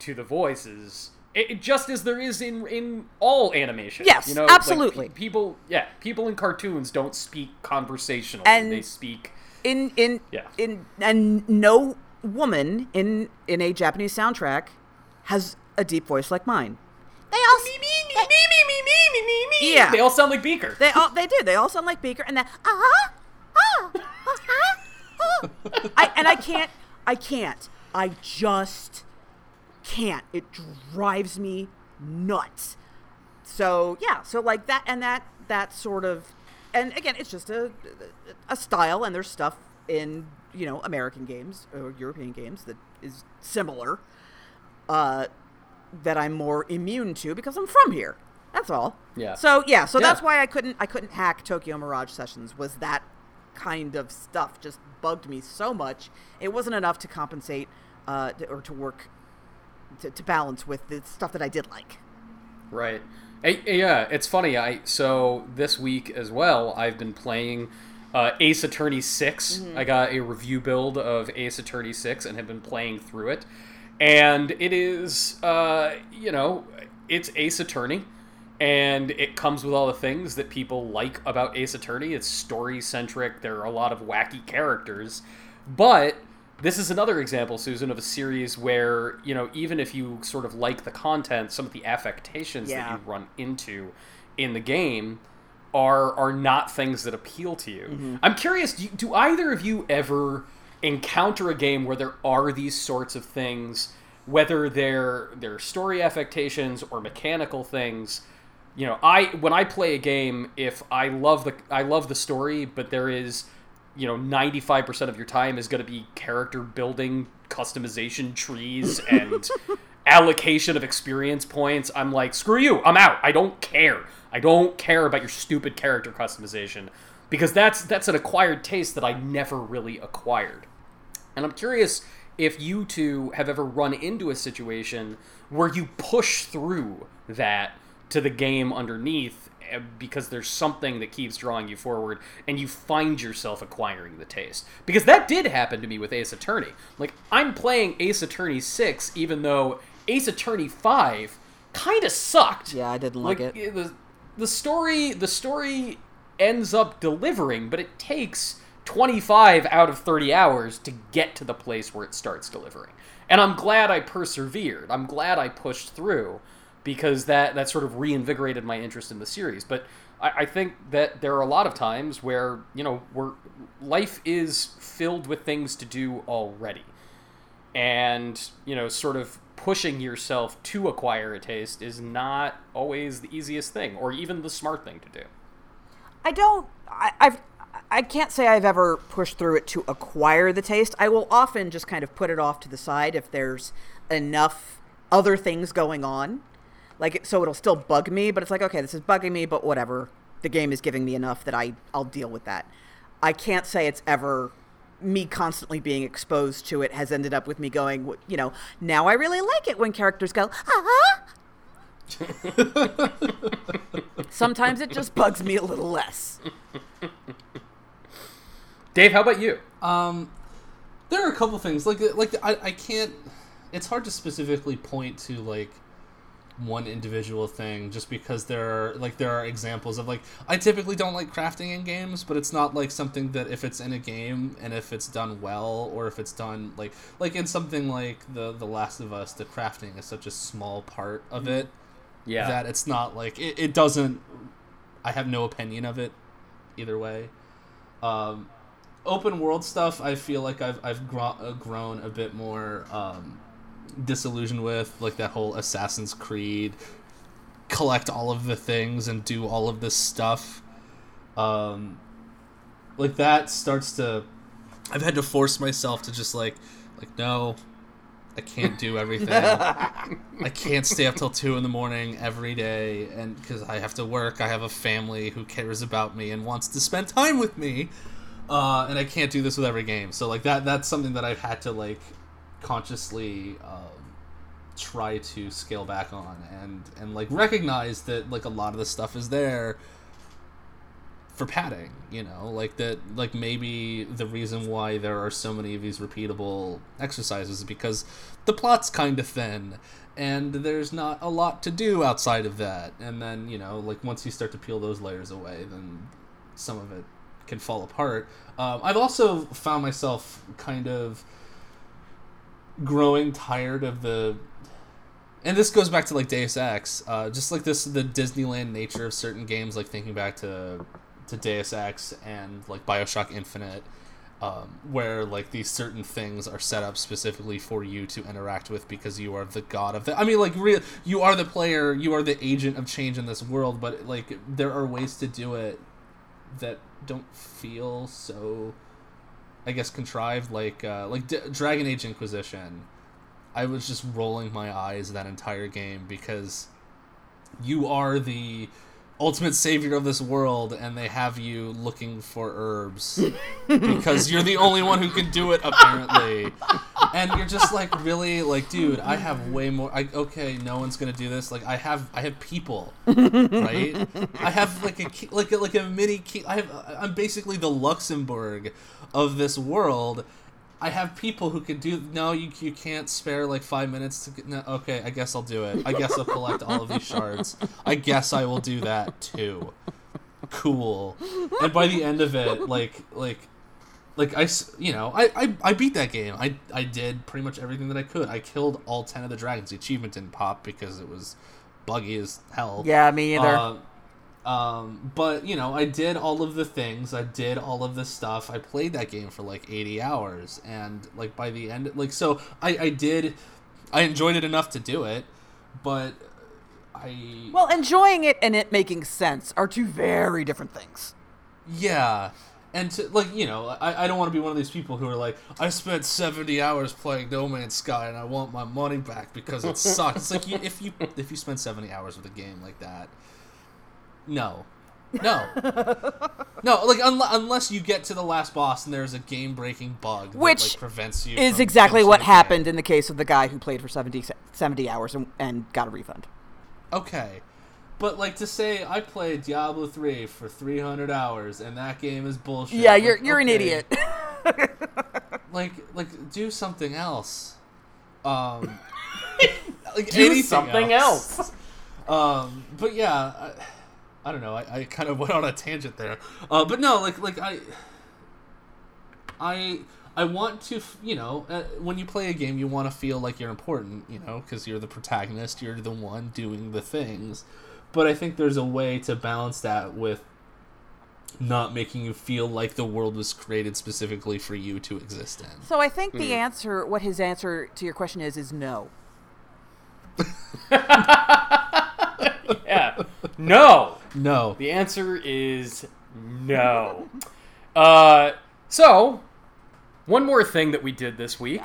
to the voices. It just as there is in all animation. Yes, absolutely. People in cartoons don't speak conversationally. And they speak and no woman in a Japanese soundtrack has a deep voice like mine. They all yeah. They all sound like Beaker. They do. They all sound like Beaker, and that I can't. I just can't. It drives me nuts. So that, and that sort of, and again, it's just a style, and there's stuff in American games or European games that is similar that I'm more immune to because I'm from here. That's all. Yeah. So that's why I couldn't hack Tokyo Mirage Sessions. Was that kind of stuff just bugged me so much? It wasn't enough to compensate or to work. To balance with the stuff that I did like. Right. Yeah, it's funny. So this week as well, I've been playing Ace Attorney 6. Mm-hmm. I got a review build of Ace Attorney 6 and have been playing through it. And it is, it's Ace Attorney. And it comes with all the things that people like about Ace Attorney. It's story-centric. There are a lot of wacky characters. But... this is another example, Susan, of a series where, even if you sort of like the content, some of the affectations that you run into in the game are not things that appeal to you. Mm-hmm. I'm curious, do either of you ever encounter a game where there are these sorts of things, whether they're story affectations or mechanical things? When I play a game, if I love the story, but there is... 95% of your time is going to be character building, customization trees, and allocation of experience points. I'm like, screw you, I'm out. I don't care. I don't care about your stupid character customization, because that's an acquired taste that I never really acquired. And I'm curious if you two have ever run into a situation where you push through that to the game underneath because there's something that keeps drawing you forward and you find yourself acquiring the taste. Because that did happen to me with Ace Attorney. Like, I'm playing Ace Attorney 6 even though Ace Attorney 5 kind of sucked. Yeah, I didn't like it. The story ends up delivering, but it takes 25 out of 30 hours to get to the place where it starts delivering. And I'm glad I persevered. I'm glad I pushed through, because that sort of reinvigorated my interest in the series. But I think that there are a lot of times where, you know, life is filled with things to do already. And, you know, sort of pushing yourself to acquire a taste is not always the easiest thing, or even the smart thing to do. I can't say I've ever pushed through it to acquire the taste. I will often just kind of put it off to the side if there's enough other things going on. Like, so it'll still bug me, but it's like, okay, this is bugging me, but whatever. The game is giving me enough that I'll deal with that. I can't say it's ever me constantly being exposed to it has ended up with me going, you know, now I really like it when characters go, ah! Sometimes it just bugs me a little less. Dave, how about you? There are a couple things. I can't... It's hard to specifically point to, like, one individual thing, just because there are examples of, like, I typically don't like crafting in games, but it's not like something that if it's in a game and if it's done well, or if it's done like in something like the Last of Us, the crafting is such a small part of it, yeah, that it's not like it doesn't, I have no opinion of it either way. Open world stuff, I feel like I've grown a bit more disillusioned with, like, that whole Assassin's Creed collect all of the things and do all of this stuff. Like, that starts to, I've had to force myself to just like no, I can't do everything. I can't stay up till 2 a.m. every day, and because I have to work, I have a family who cares about me and wants to spend time with me, and I can't do this with every game. So, like, that's something that I've had to, like, consciously try to scale back on, and like, recognize that, like, a lot of this stuff is there for padding, you know, like, that, like, maybe the reason why there are so many of these repeatable exercises is because the plot's kind of thin and there's not a lot to do outside of that. And then, you know, like, once you start to peel those layers away, then some of it can fall apart. I've also found myself kind of growing tired of the, and this goes back to, like, Deus Ex, just like this, the Disneyland nature of certain games, like thinking back to Deus Ex and, like, Bioshock Infinite, where, like, these certain things are set up specifically for you to interact with because you are the god of the, I mean, like, you are the player, you are the agent of change in this world, but, like, there are ways to do it that don't feel so, I guess, contrived, like Dragon Age Inquisition. I was just rolling my eyes that entire game because you are the ultimate savior of this world and they have you looking for herbs because you're the only one who can do it, apparently. And you're just like, really? Like, dude, I have way more... okay, no one's gonna do this. Like, I have people, right? I have, like, a mini... I'm basically the Luxembourg of this world. I have people who could do... No, you can't spare, like, 5 minutes to... No, okay, I guess I'll do it. I guess I'll collect all of these shards. I guess I will do that, too. Cool. And by the end of it, I beat that game. I did pretty much everything that I could. I killed all 10 of the dragons. The achievement didn't pop because it was buggy as hell. Yeah, me either. But, you know, I did all of the things. I did all of the stuff. I played that game for, like, 80 hours. And, like, by the end... Like, so, I enjoyed it enough to do it. But I... Well, enjoying it and it making sense are two very different things. Yeah. And, to, like, you know, I don't want to be one of these people who are like, I spent 70 hours playing No Man's Sky and I want my money back because it sucks. It's like, if you spend 70 hours with a game like that... No, No. No, like, unless you get to the last boss and there's a game-breaking bug that prevents you. Which is exactly what happened in the case of the guy who played for 70 hours and got a refund. Okay. But, like, to say I played Diablo 3 for 300 hours and that game is bullshit. Yeah, you're an idiot. like, do something else. Do something else. But yeah, I don't know. I kind of went on a tangent there. But no, I want to, when you play a game, you want to feel like you're important, because you're the protagonist, you're the one doing the things. But I think there's a way to balance that with not making you feel like the world was created specifically for you to exist in. So I think the answer, what his answer to your question is no. Yeah. No. The answer is no. So, one more thing that we did this week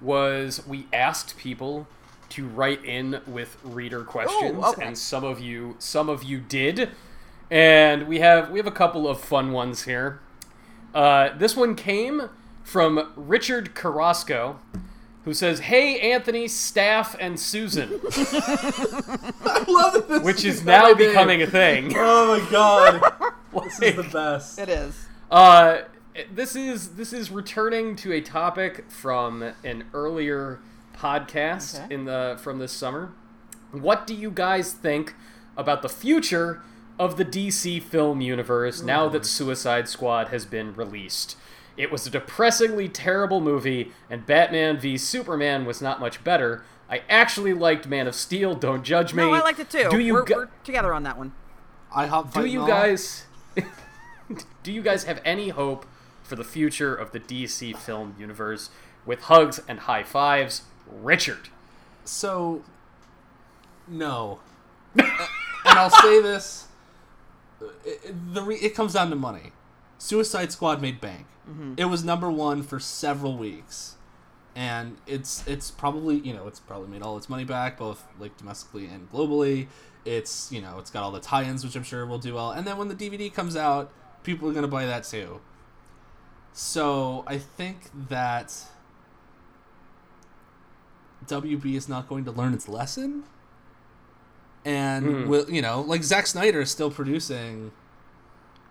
was we asked people to write in with reader questions, and some of you did. And we have a couple of fun ones here. This one came from Richard Carrasco, who says, "Hey, Anthony, Staff, and Susan." I love that this. Which is now becoming a thing. Oh my god, this is the best. It is. This is returning to a topic from an earlier podcast from this summer. What do you guys think about the future of the DC film universe now that Suicide Squad has been released? It was a depressingly terrible movie, and Batman v Superman was not much better. I actually liked Man of Steel. Don't judge me. No, I liked it too. We're together on that one. Do you guys have any hope for the future of the DC film universe? With hugs and high fives, Richard. So, no. And I'll say this: it comes down to money. Suicide Squad made bank. Mm-hmm. It was number one for several weeks, and it's probably made all its money back, both like domestically and globally. It's it's got all the tie-ins, which I'm sure will do well. And then when the DVD comes out, people are gonna buy that too. So I think that WB is not going to learn its lesson, and Zack Snyder is still producing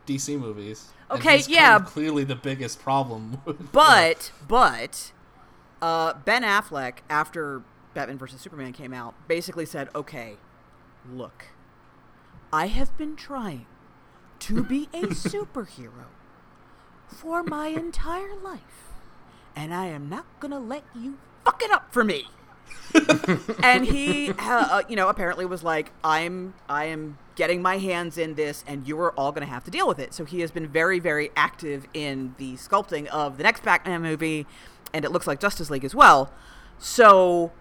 DC movies. Okay, yeah. Clearly the biggest problem. But Ben Affleck, after Batman vs. Superman came out, basically said, okay, look, I have been trying to be a superhero for my entire life, and I am not going to let you fuck it up for me. And he, apparently was like, I am getting my hands in this, and you are all going to have to deal with it. So he has been very, very active in the sculpting of the next Batman movie, and it looks like Justice League as well. So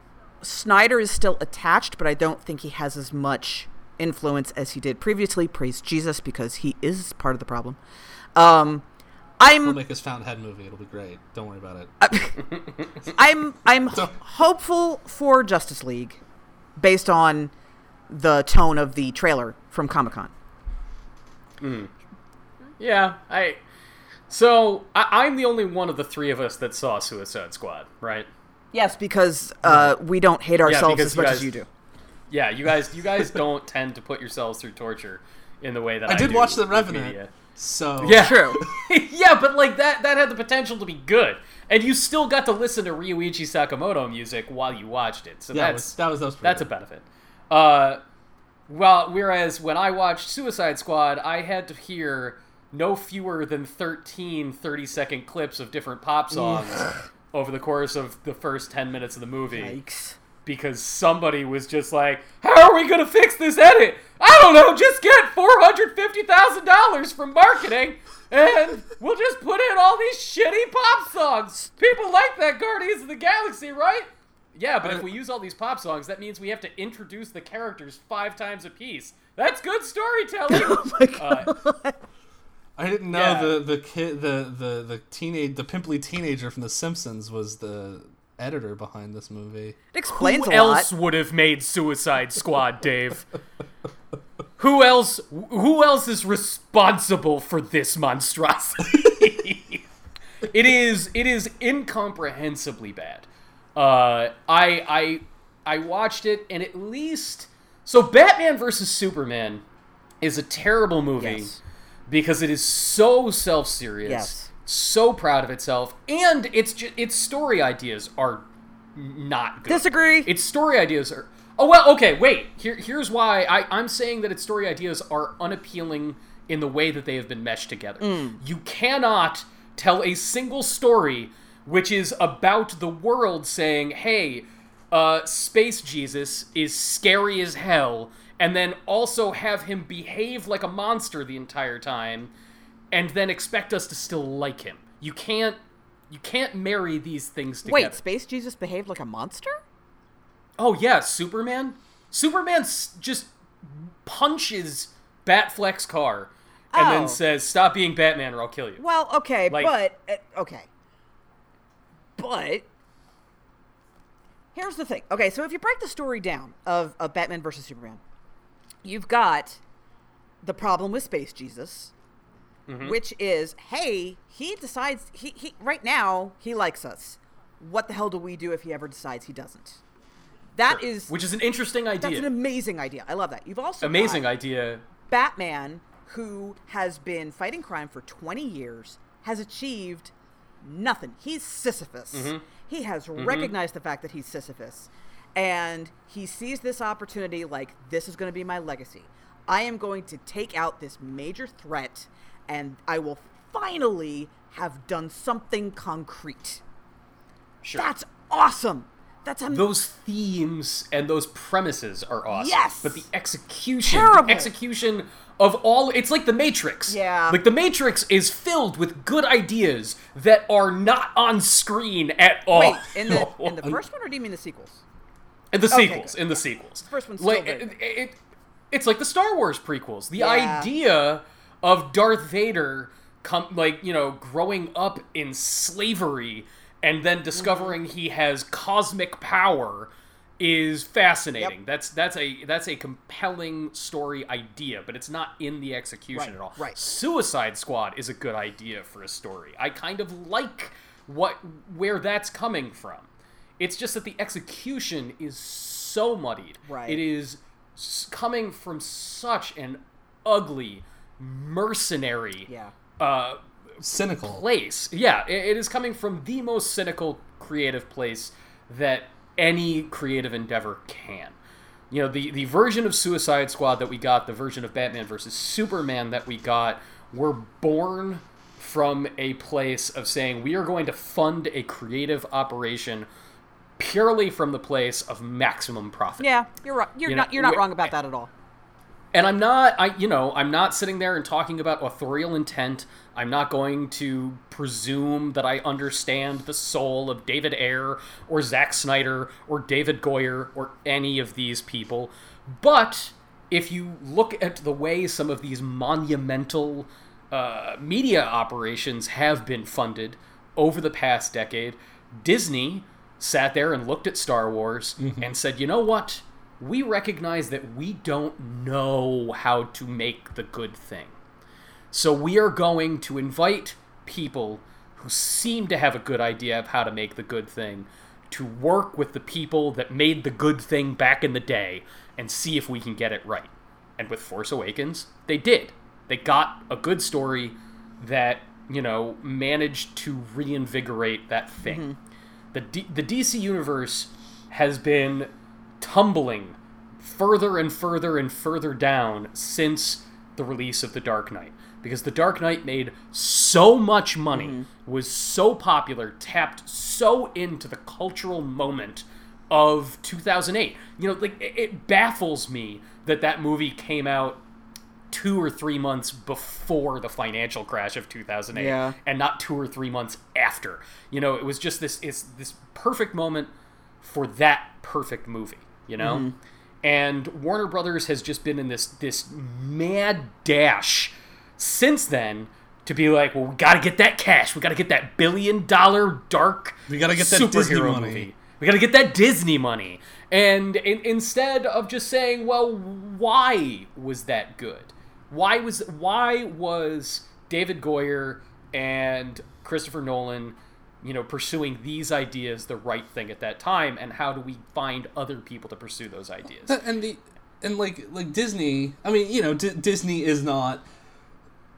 Snyder is still attached, but I don't think he has as much influence as he did previously. Praise Jesus, because he is part of the problem. We'll make his Fountainhead movie. It'll be great. Don't worry about it. I'm hopeful for Justice League, based on the tone of the trailer from Comic-Con. Yeah, I'm the only one of the three of us that saw Suicide Squad, right? Yes, because we don't hate ourselves as much as you do. Yeah, you guys don't tend to put yourselves through torture in the way that I do. I did watch The Revenant. Media. So yeah, true. Yeah, but like that had the potential to be good, and you still got to listen to Ryuichi Sakamoto music while you watched it. So yeah, that's a benefit. Whereas when I watched Suicide Squad, I had to hear no fewer than 13 30-second clips of different pop songs over the course of the first 10 minutes of the movie. Yikes. Because somebody was just like, how are we going to fix this edit? I don't know, just get $450,000 from marketing, and we'll just put in all these shitty pop songs. People like that Guardians of the Galaxy, right? Yeah, but if we use all these pop songs, that means we have to introduce the characters 5 times apiece. That's good storytelling! Oh my God. I didn't know the kid, the pimply teenager from The Simpsons was the editor behind this movie. It explains a lot. Who else would have made Suicide Squad, Dave? Who else is responsible for this monstrosity? It is incomprehensibly bad. I watched it, and at least... So Batman vs. Superman is a terrible movie because it is so self-serious, so proud of itself, and its story ideas are not good. Disagree! Its story ideas are... Oh, well, okay, wait. Here's why I'm saying that its story ideas are unappealing in the way that they have been meshed together. Mm. You cannot tell a single story which is about the world saying, hey... Space Jesus is scary as hell, and then also have him behave like a monster the entire time, and then expect us to still like him. You can't marry these things together. Wait, Space Jesus behaved like a monster? Oh yeah, Superman? Superman just punches Batfleck's car and then says, "Stop being Batman or I'll kill you." Well, okay, But here's the thing. Okay, so if you break the story down of Batman versus Superman, you've got the problem with Space Jesus, which is, hey, he decides, he right now, he likes us. What the hell do we do if he ever decides he doesn't? Which is an interesting idea. That's an amazing idea. I love that. You've also got Batman, who has been fighting crime for 20 years, has achieved nothing. He's Sisyphus. He has recognized the fact that he's Sisyphus, and he sees this opportunity like, this is going to be my legacy. I am going to take out this major threat, and I will finally have done something concrete. Sure. That's awesome. Those themes and those premises are awesome. Yes. But the execution, terrible. The execution of all... It's like The Matrix. Yeah. Like, The Matrix is filled with good ideas that are not on screen at all. Wait, in the first one, or do you mean the sequels? In the sequels. The first one's still good. It's like the Star Wars prequels. The idea of Darth Vader, growing up in slavery... and then discovering he has cosmic power is fascinating. Yep. That's a compelling story idea, but it's not in the execution at all. Right. Suicide Squad is a good idea for a story. I kind of like where that's coming from. It's just that the execution is so muddied. Right. It is coming from such an ugly, mercenary cynical place. Yeah, it is coming from the most cynical creative place that any creative endeavor can. You know, the version of Suicide Squad that we got, the version of Batman versus Superman that we got, were born from a place of saying, we are going to fund a creative operation purely from the place of maximum profit. Yeah, you're right. You're not wrong about that at all. And I'm not sitting there and talking about authorial intent. I'm not going to presume that I understand the soul of David Ayer or Zack Snyder or David Goyer or any of these people. But if you look at the way some of these monumental media operations have been funded over the past decade, Disney sat there and looked at Star Wars and said, you know what? We recognize that we don't know how to make the good thing. So we are going to invite people who seem to have a good idea of how to make the good thing to work with the people that made the good thing back in the day and see if we can get it right. And with Force Awakens, they did. They got a good story that, managed to reinvigorate that thing. The DC Universe has been... tumbling further and further and further down since the release of The Dark Knight. Because The Dark Knight made so much money, was so popular, tapped so into the cultural moment of 2008. It baffles me that movie came out 2 or 3 months before the financial crash of 2008 and not 2 or 3 months after. It was just this perfect moment for that perfect movie. And Warner Brothers has just been in this mad dash since then to be like, well, we got to get that cash. We got to get that $1 billion dark superhero movie. We gotta get that Disney money. And instead of just saying, well, why was that good? Why was David Goyer and Christopher Nolan, pursuing these ideas the right thing at that time, and how do we find other people to pursue those ideas? And like Disney, I mean, Disney is not,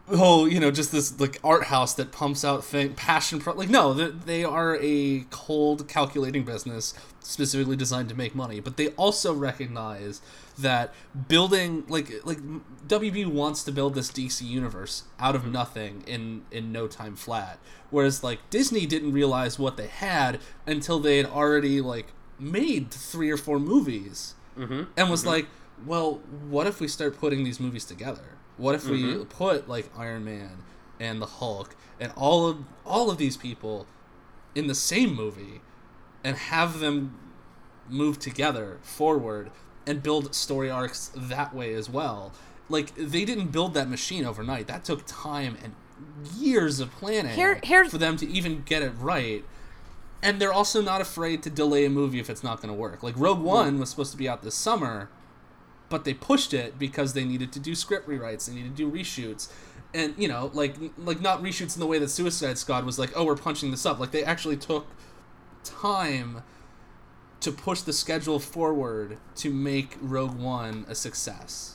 just this like art house that pumps out passion. No, they are a cold, calculating business specifically designed to make money. But they also recognize that building like WB wants to build this DC universe out of nothing in no time flat. Whereas like Disney didn't realize what they had until they had already like made 3 or 4 movies and was like, well, what if we start putting these movies together? What if we put like Iron Man and the Hulk and all of these people in the same movie and have them move together forward and build story arcs that way as well? Like, they didn't build that machine overnight. That took time and years of planning for them to even get it right. And they're also not afraid to delay a movie if it's not going to work. Like, Rogue One was supposed to be out this summer, but they pushed it because they needed to do script rewrites, they needed to do reshoots, and like not reshoots in the way that Suicide Squad was like, oh, we're punching this up. Like, they actually took time to push the schedule forward to make Rogue One a success.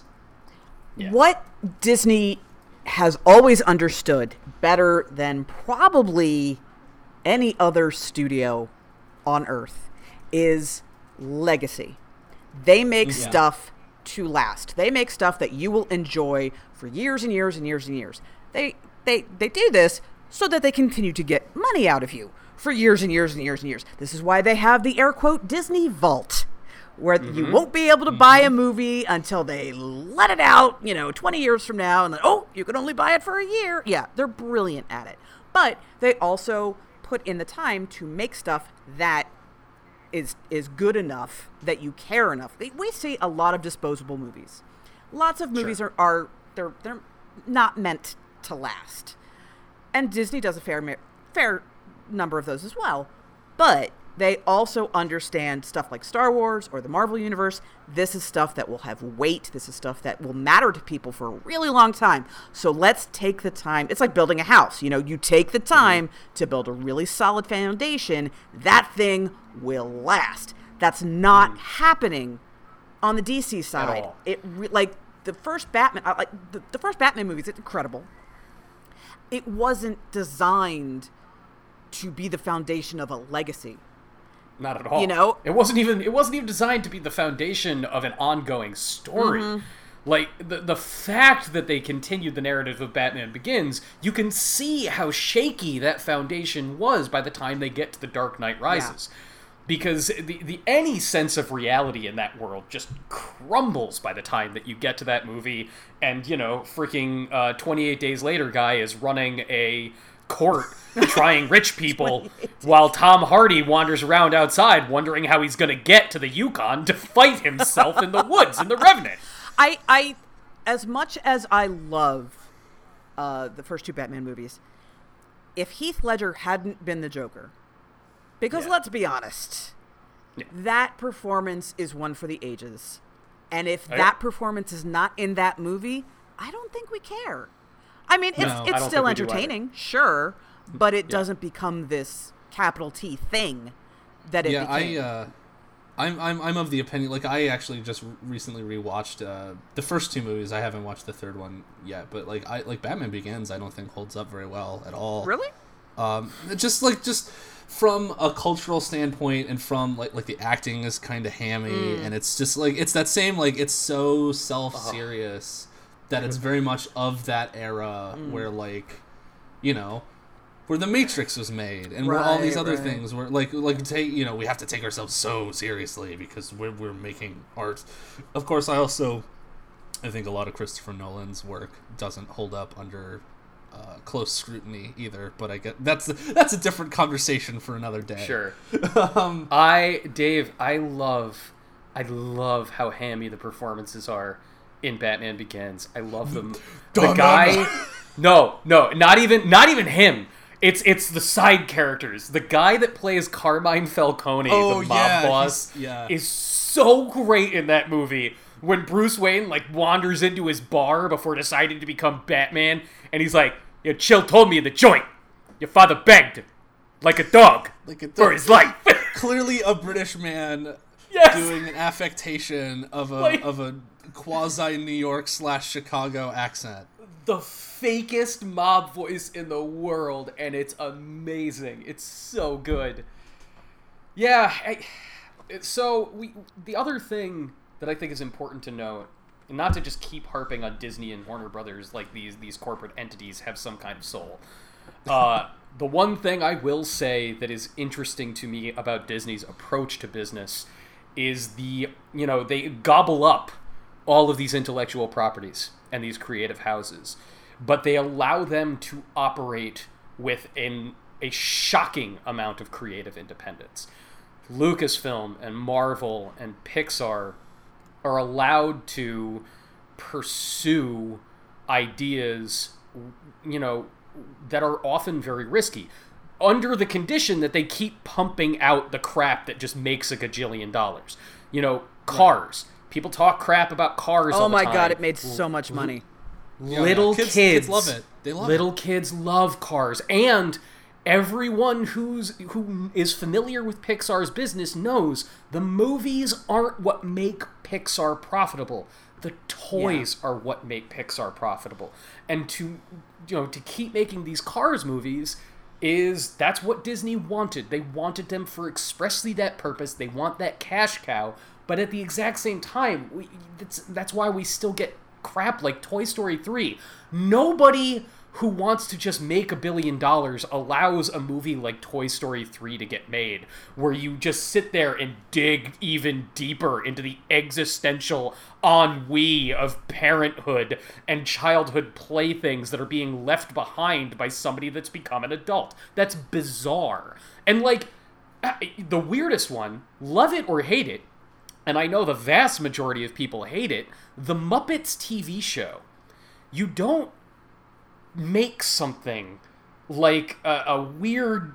Yeah. What Disney has always understood better than probably any other studio on Earth is legacy. They make stuff to last. They make stuff that you will enjoy for years and years and years and years. They do this so that they continue to get money out of you for years and years and years and years. This is why they have the air quote Disney vault, where you won't be able to buy a movie until they let it out, 20 years from now, and then, oh, you can only buy it for a year. Yeah, they're brilliant at it. But they also put in the time to make stuff that is good enough that you care enough. We see a lot of disposable movies. Lots of movies are they're not meant to last. And Disney does a fair number of those as well. But they also understand stuff like Star Wars or the Marvel Universe. This is stuff that will have weight. This is stuff that will matter to people for a really long time. So let's take the time. It's like building a house. You take the time to build a really solid foundation. That thing will last. That's not happening on the DC side. Like the first Batman, the first Batman movies, it's incredible. It wasn't designed to be the foundation of a legacy. Not at all. It wasn't even designed to be the foundation of an ongoing story. Like the fact that they continued the narrative of Batman Begins, you can see how shaky that foundation was by the time they get to The Dark Knight Rises, because the any sense of reality in that world just crumbles by the time that you get to that movie. And 28 days later guy is running a court trying rich people while Tom Hardy wanders around outside wondering how he's going to get to the Yukon to fight himself in the woods in The Revenant. I as much as I love the first 2 Batman movies, if Heath Ledger hadn't been the Joker, because let's be honest, that performance is one for the ages. And if that performance is not in that movie, I don't think we care. I mean, it's still entertaining, sure, but it doesn't become this capital T thing that it became. I'm of the opinion, like, I actually just recently rewatched the first 2 movies. I haven't watched the third one yet, but like Batman Begins, I don't think holds up very well at all. Really? Just from a cultural standpoint, and from like the acting is kind of hammy, and it's just like it's that same, like, it's so self-serious. That it's very much of that era where, like, where The Matrix was made, and where all these other things were, like take, we have to take ourselves so seriously because we're making art. Of course, I think a lot of Christopher Nolan's work doesn't hold up under close scrutiny either, but I guess that's a different conversation for another day. Sure. I love how hammy the performances are in Batman Begins. I love them. The guy, not even him. It's the side characters. The guy that plays Carmine Falcone, the mob boss, is so great in that movie. When Bruce Wayne, wanders into his bar before deciding to become Batman, and he's like, your chill told me in the joint. Your father begged. Like a dog. For his life. Clearly a British man doing an affectation of a quasi-New York /Chicago accent. The fakest mob voice in the world, and it's amazing. It's so good. Yeah. The other thing that I think is important to note, and not to just keep harping on Disney and Warner Brothers, like these corporate entities have some kind of soul. The one thing I will say that is interesting to me about Disney's approach to business is they gobble up all of these intellectual properties and these creative houses, but they allow them to operate with a shocking amount of creative independence. Lucasfilm and Marvel and Pixar are allowed to pursue ideas, that are often very risky, under the condition that they keep pumping out the crap that just makes a gajillion dollars. Cars. People talk crap about cars all the time. Oh my God, it made so much money. Little kids love it. They love it. Little kids love cars. And everyone who is familiar with Pixar's business knows the movies aren't what make Pixar profitable. The toys are what make Pixar profitable. And to keep making these Cars movies that's what Disney wanted. They wanted them for expressly that purpose. They want that cash cow. But at the exact same time, that's why we still get crap like Toy Story 3. Nobody who wants to just make $1 billion allows a movie like Toy Story 3 to get made, where you just sit there and dig even deeper into the existential ennui of parenthood and childhood playthings that are being left behind by somebody that's become an adult. That's bizarre. And the weirdest one, love it or hate it, and I know the vast majority of people hate it, the Muppets TV show. You don't make something like a weird,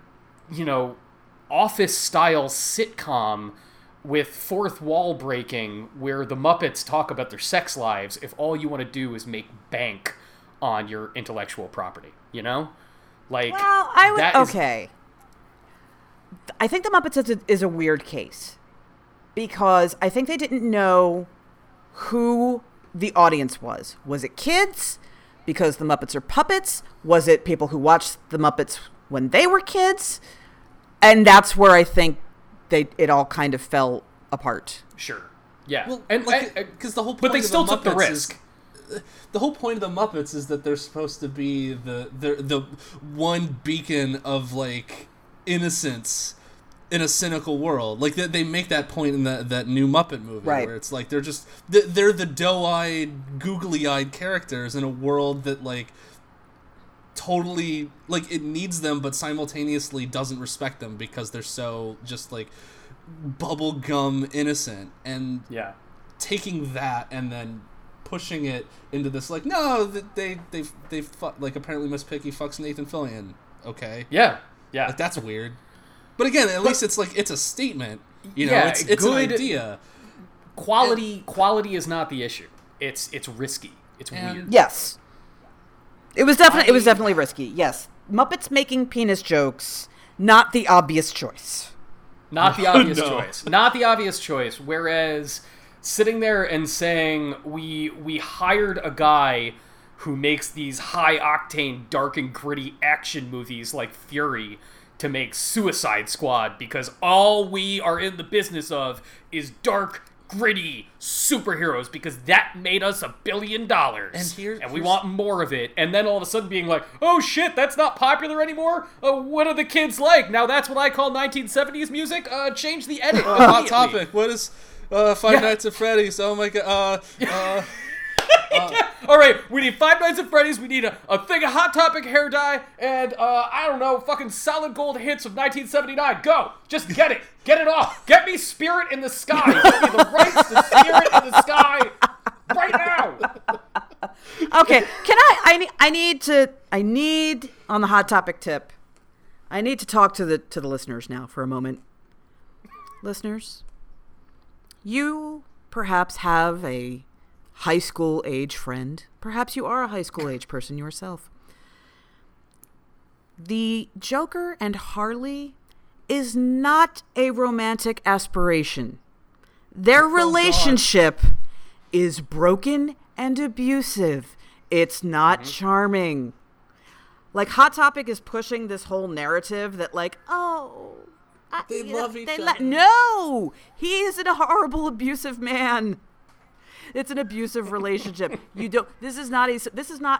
office-style sitcom with fourth wall breaking where the Muppets talk about their sex lives if all you want to do is make bank on your intellectual property, Well, I would... Okay. I think the Muppets is a weird case because I think they didn't know who the audience was. Was it kids? Because the Muppets are puppets? Was it people who watched the Muppets when they were kids? And that's where I think it all kind of fell apart. Sure. Yeah. Well, and because the whole point, but they still took the risk. The whole point of the Muppets is that they're supposed to be the one beacon of innocence in a cynical world. They make that point in that new Muppet movie, right, where it's they're the doe-eyed, googly-eyed characters in a world that totally it needs them but simultaneously doesn't respect them because they're so just bubblegum innocent. And taking that and then pushing it into this they fuck, apparently Miss Piggy fucks Nathan Fillion. Okay. Yeah. That's weird. But again, at least it's it's a statement. It's good, an idea. Quality is not the issue. It's risky. It's weird. Yes, it was definitely risky. Yes, Muppets making penis jokes, not the obvious choice. Not the obvious choice. Whereas sitting there and saying we hired a guy who makes these high octane, dark and gritty action movies like Fury to make Suicide Squad because all we are in the business of is dark, gritty superheroes because that made us $1 billion. And we want more of it. And then all of a sudden being like, oh shit, that's not popular anymore? What are the kids like? Now that's what I call 1970s music? Change the edit. Hot topic. What is Five Nights at Freddy's? Oh my God. All right, we need Five Nights at Freddy's, we need a thing of Hot Topic hair dye, and, I don't know, fucking solid gold hits of 1979. Go! Just get it! Get it off! Get me Spirit in the Sky! Get me the rights to Spirit in the Sky right now! Okay, I need on the Hot Topic tip, I need to talk to the listeners now for a moment. Listeners, you perhaps have a high school age friend. Perhaps you are a high school age person yourself. The Joker and Harley is not a romantic aspiration. Their relationship is broken and abusive. It's not charming. Like, Hot Topic is pushing this whole narrative that, like, they love each other. No! He is a horrible, abusive man. It's an abusive relationship. This is not.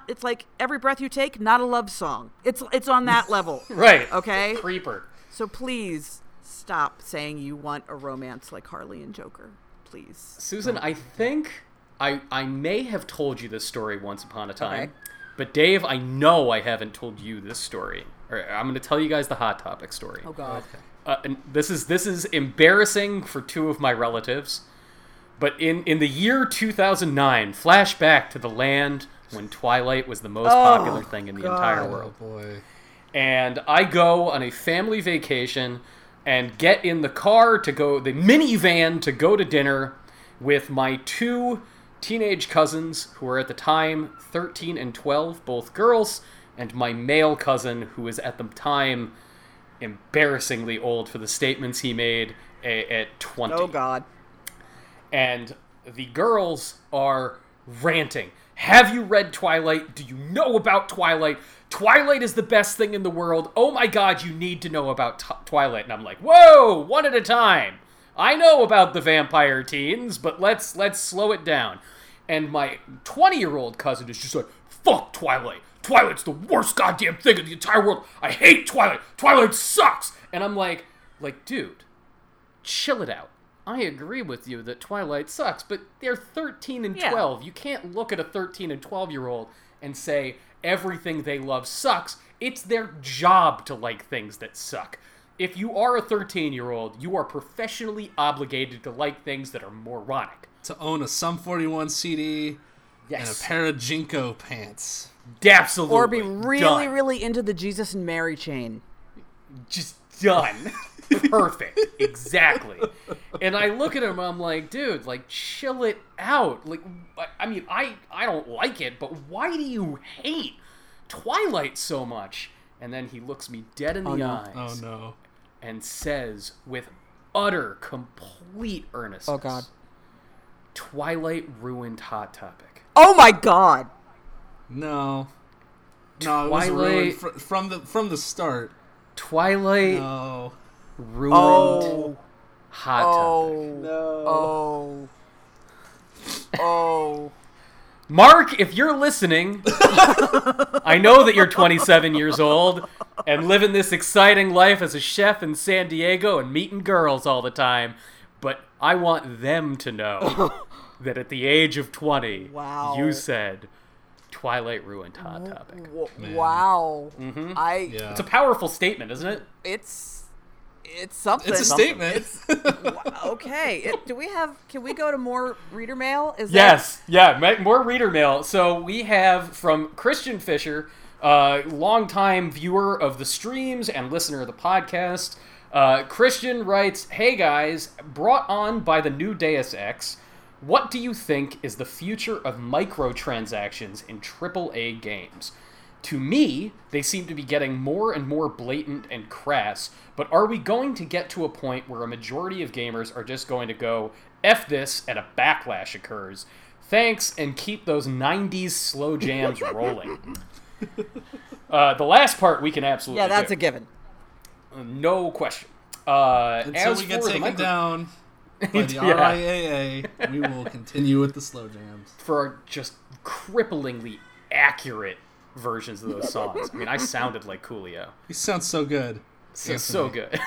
It's like Every Breath You Take, not a love song. It's on that level. Right. Okay? Creeper. So please stop saying you want a romance like Harley and Joker. Please. Susan, I think I may have told you this story once upon a time. Okay. But Dave, I know I haven't told you this story. All right, I'm going to tell you guys the Hot Topic story. Oh, God. Okay. And this is embarrassing for two of my relatives. But in the year 2009, flashback to the land when Twilight was the most popular thing in the entire world. Oh, boy. And I go on a family vacation and get in the car the minivan to go to dinner with my two teenage cousins who were at the time 13 and 12, both girls, and my male cousin who was at the time embarrassingly old for the statements he made at 20. Oh, God. And the girls are ranting. Have you read Twilight? Do you know about Twilight? Twilight is the best thing in the world. Oh my God, you need to know about Twilight. And I'm like, whoa, one at a time. I know about the vampire teens, but let's slow it down. And my 20-year-old cousin is just like, fuck Twilight. Twilight's the worst goddamn thing in the entire world. I hate Twilight. Twilight sucks. And I'm like, dude, chill it out. I agree with you that Twilight sucks, but they're 13 and 12. You can't look at a 13 and 12-year-old and say everything they love sucks. It's their job to like things that suck. If you are a 13-year-old, you are professionally obligated to like things that are moronic. To own a Sum 41 CD and a pair of JNCO pants. Absolutely. Or be really, really into the Jesus and Mary chain. Just done. Perfect. Exactly. And I look at him, I'm like, dude, like, chill it out. Like, I mean, I don't like it, but why do you hate Twilight so much? And then he looks me dead in the eyes. Oh, no. And says with utter, complete earnestness. Oh, God. Twilight ruined Hot Topic. Oh, my God. No. No, Twilight, it was ruined from the start. Twilight. No. Ruined Hot Topic. No. Mark, if you're listening, I know that you're 27 years old and living this exciting life as a chef in San Diego and meeting girls all the time, but I want them to know that at the age of 20, you said Twilight ruined Hot Topic. Wow. Mm-hmm. It's a powerful statement, isn't it? It's something. It's a statement. Okay. Can we go to more reader mail? More reader mail. So we have from Christian Fisher, longtime viewer of the streams and listener of the podcast. Christian writes, hey guys, brought on by the new Deus Ex, what do you think is the future of microtransactions in AAA games? To me, they seem to be getting more and more blatant and crass, but are we going to get to a point where a majority of gamers are just going to go, F this, and a backlash occurs? Thanks, and keep those 90s slow jams rolling. The last part we can absolutely do. Yeah, that's a given. No question. Until we get taken down by the RIAA, we will continue with the slow jams. For our just cripplingly accurate versions of those songs. I mean, I sounded like Coolio. He sounds so good. So good.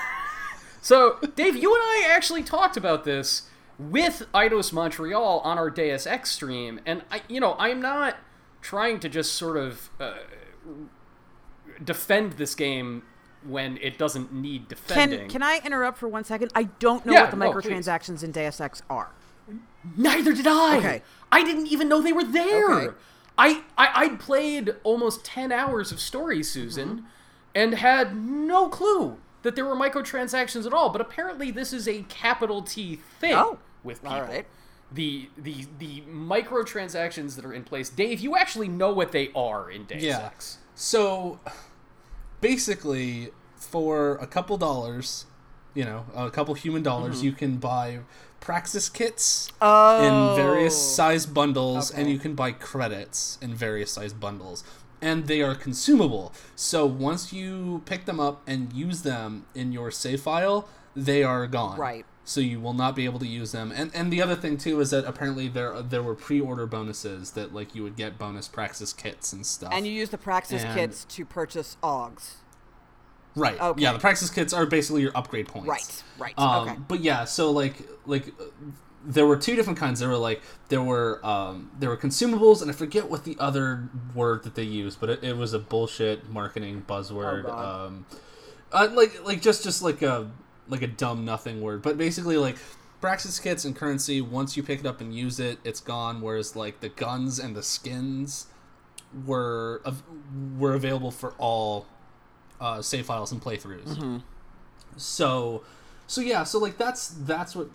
So, Dave, you and I actually talked about this with Eidos Montreal on our Deus Ex stream, and I'm not trying to just sort of defend this game when it doesn't need defending. Can I interrupt for 1 second? I don't know what the microtransactions in Deus Ex are. Neither did I. Okay. I didn't even know they were there. Okay. I played almost 10 hours of story, Susan, and had no clue that there were microtransactions at all. But apparently this is a capital T thing with people. All right. The microtransactions that are in place. Dave, you actually know what they are in Deus Ex. So, basically, for a couple dollars, you know, a couple human dollars, you can buy Praxis kits in various size bundles, and you can buy credits in various size bundles. And they are consumable. So once you pick them up and use them in your save file, they are gone. Right. So you will not be able to use them. And the other thing, too, is that apparently there were pre-order bonuses that, like, you would get bonus Praxis kits and stuff. And you use the Praxis kits to purchase Augs. Right. Okay. Yeah, the Praxis kits are basically your upgrade points. Right, right. Okay. But, yeah, so, like there were two different kinds. There were consumables, and I forget what the other word that they used, but it was a bullshit marketing buzzword. Like a dumb nothing word, but basically like Praxis kits and currency, once you pick it up and use it, it's gone. Whereas like the guns and the skins were available for all save files and playthroughs. Mm-hmm. So yeah, so like that's what.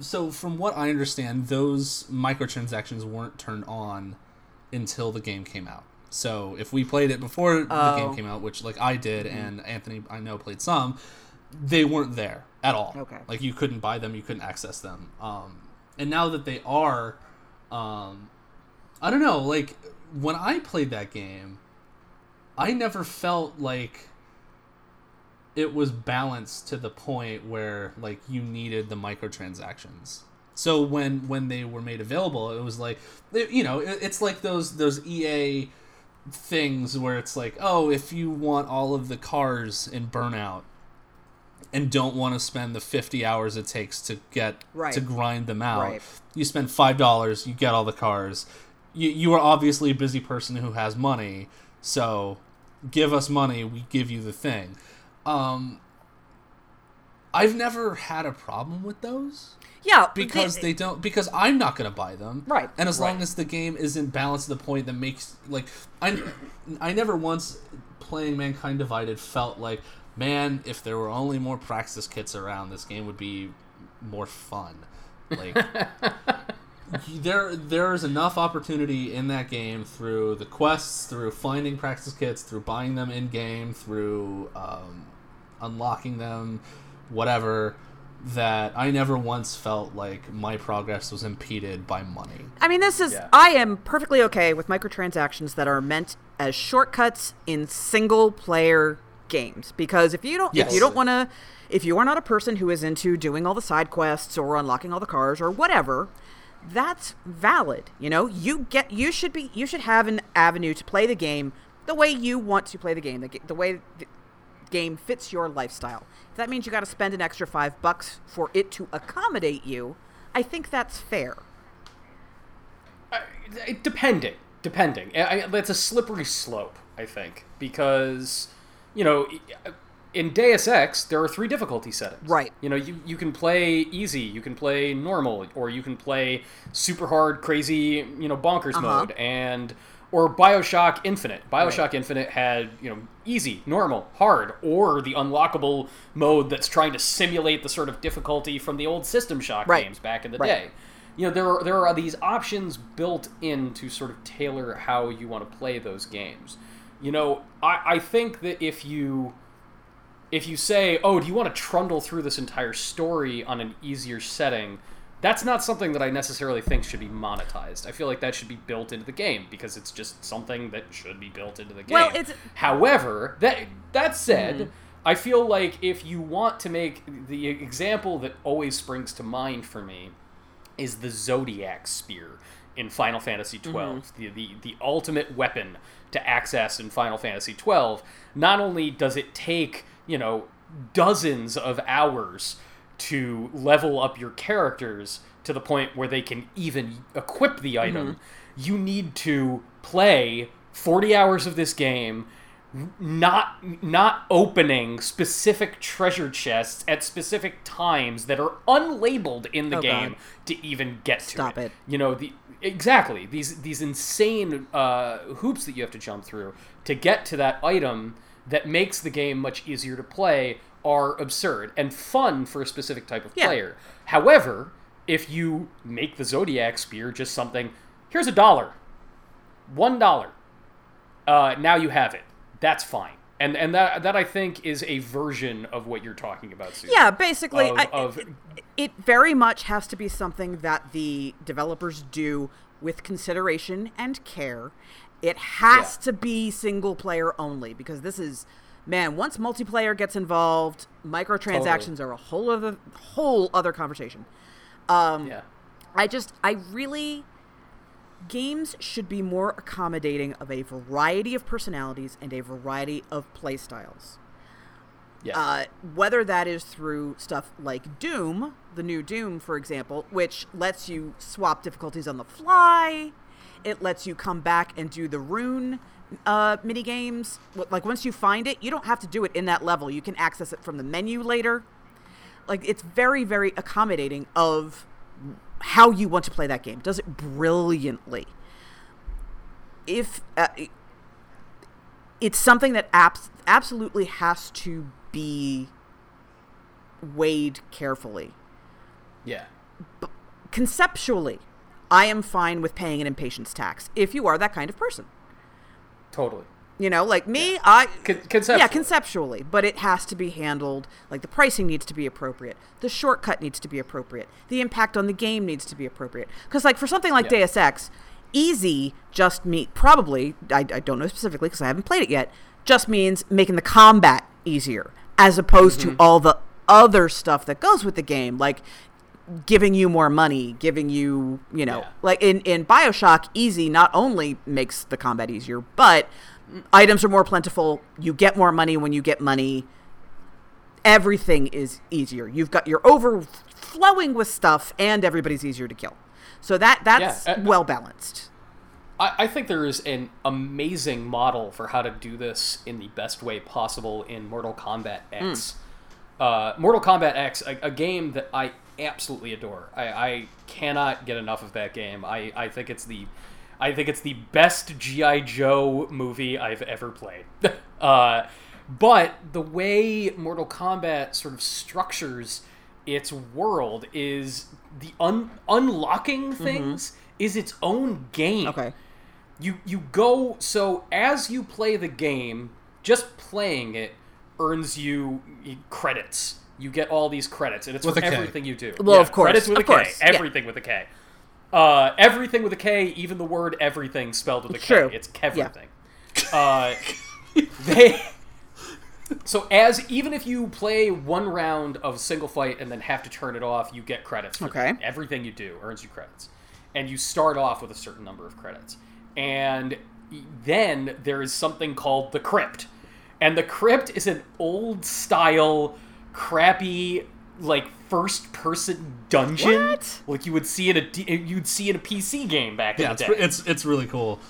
So from what I understand, those microtransactions weren't turned on until the game came out. So if we played it before the game came out, which like I did, and Anthony I know played some. They weren't there at all. Okay. Like, you couldn't buy them, you couldn't access them. And now that they are, I don't know, like, when I played that game, I never felt like it was balanced to the point where, like, you needed the microtransactions. So when they were made available, it was like, you know, it's like those EA things where it's like, oh, if you want all of the cars in Burnout, and don't want to spend the 50 hours it takes to get to grind them out. Right. You spend $5, you get all the cars. You are obviously a busy person who has money, so give us money, we give you the thing. I've never had a problem with those. Yeah, because they don't. Because I'm not going to buy them. Right. And as long as the game isn't balanced to the point that makes like I never once playing Mankind Divided felt like, man, if there were only more Praxis kits around, this game would be more fun. Like, there is enough opportunity in that game through the quests, through finding Praxis kits, through buying them in-game, through unlocking them, whatever, that I never once felt like my progress was impeded by money. I mean, I am perfectly okay with microtransactions that are meant as shortcuts in single-player games, because if you are not a person who is into doing all the side quests or unlocking all the cars or whatever, that's valid. You know, you should have an avenue to play the game the way you want to play the game, the way the game fits your lifestyle. If that means you got to spend an extra $5 for it to accommodate you, I think that's fair. Depending, that's a slippery slope, I think, because, you know, in Deus Ex, there are three difficulty settings. Right. You know, you can play easy, you can play normal, or you can play super hard, crazy, you know, bonkers mode, or Bioshock Infinite. Infinite had, you know, easy, normal, hard, or the unlockable mode that's trying to simulate the sort of difficulty from the old System Shock games back in the day. You know, there are these options built in to sort of tailor how you want to play those games. You know, I think that if you say, oh, do you want to trundle through this entire story on an easier setting, that's not something that I necessarily think should be monetized. I feel like that should be built into the game, because it's just something that should be built into the game. Well, however, that said, I feel like if you want to make the example that always springs to mind for me is the Zodiac Spear in Final Fantasy XII, the ultimate weapon to access in Final Fantasy XII. Not only does it take, you know, dozens of hours to level up your characters to the point where they can even equip the item, you need to play 40 hours of this game not opening specific treasure chests at specific times that are unlabeled in the game to even get to Stop it. You know, exactly. These insane hoops that you have to jump through to get to that item that makes the game much easier to play are absurd and fun for a specific type of player. However, if you make the Zodiac Spear just something, here's $1, now you have it. That's fine. And that I think is a version of what you're talking about, Susan. Yeah, basically, it very much has to be something that the developers do with consideration and care. It has to be single player only, because this is, man, once multiplayer gets involved, microtransactions are a whole other conversation. Games should be more accommodating of a variety of personalities and a variety of playstyles. Yes. Whether that is through stuff like Doom, the new Doom, for example, which lets you swap difficulties on the fly. It lets you come back and do the rune minigames. Like, once you find it, you don't have to do it in that level. You can access it from the menu later. Like, it's very, very accommodating of how you want to play that game. Does it brilliantly. If it's something that absolutely has to be weighed carefully. Yeah. But conceptually, I am fine with paying an impatience tax if you are that kind of person. Totally. You know, like me, conceptually. Yeah, conceptually, but it has to be handled. Like, the pricing needs to be appropriate. The shortcut needs to be appropriate. The impact on the game needs to be appropriate. Because, like, for something like Deus Ex, easy just means, probably, I don't know specifically because I haven't played it yet, just means making the combat easier as opposed to all the other stuff that goes with the game, like giving you more money, giving you, you know, like in Bioshock, easy not only makes the combat easier, but items are more plentiful. You get more money when you get money. Everything is easier. You're overflowing with stuff, and everybody's easier to kill. So that's well balanced. I think there is an amazing model for how to do this in the best way possible in Mortal Kombat X. Mortal Kombat X, a game that I absolutely adore. I cannot get enough of that game. I think it's the best G.I. Joe movie I've ever played. But the way Mortal Kombat sort of structures its world is the unlocking things is its own game. Okay. You go, so as you play the game, just playing it earns you credits. You get all these credits, and it's for everything you do. Well, of course. Credits with a K. Everything with a K. Everything with a K, even the word everything spelled with a K. True. It's everything. Yeah. So as even if you play one round of single fight and then have to turn it off, you get credits. For everything you do earns you credits. And you start off with a certain number of credits. And then there is something called the Crypt. And the Crypt is an old style, crappy, like, first-person dungeon, like you would see in a PC game back in the day. It's really cool,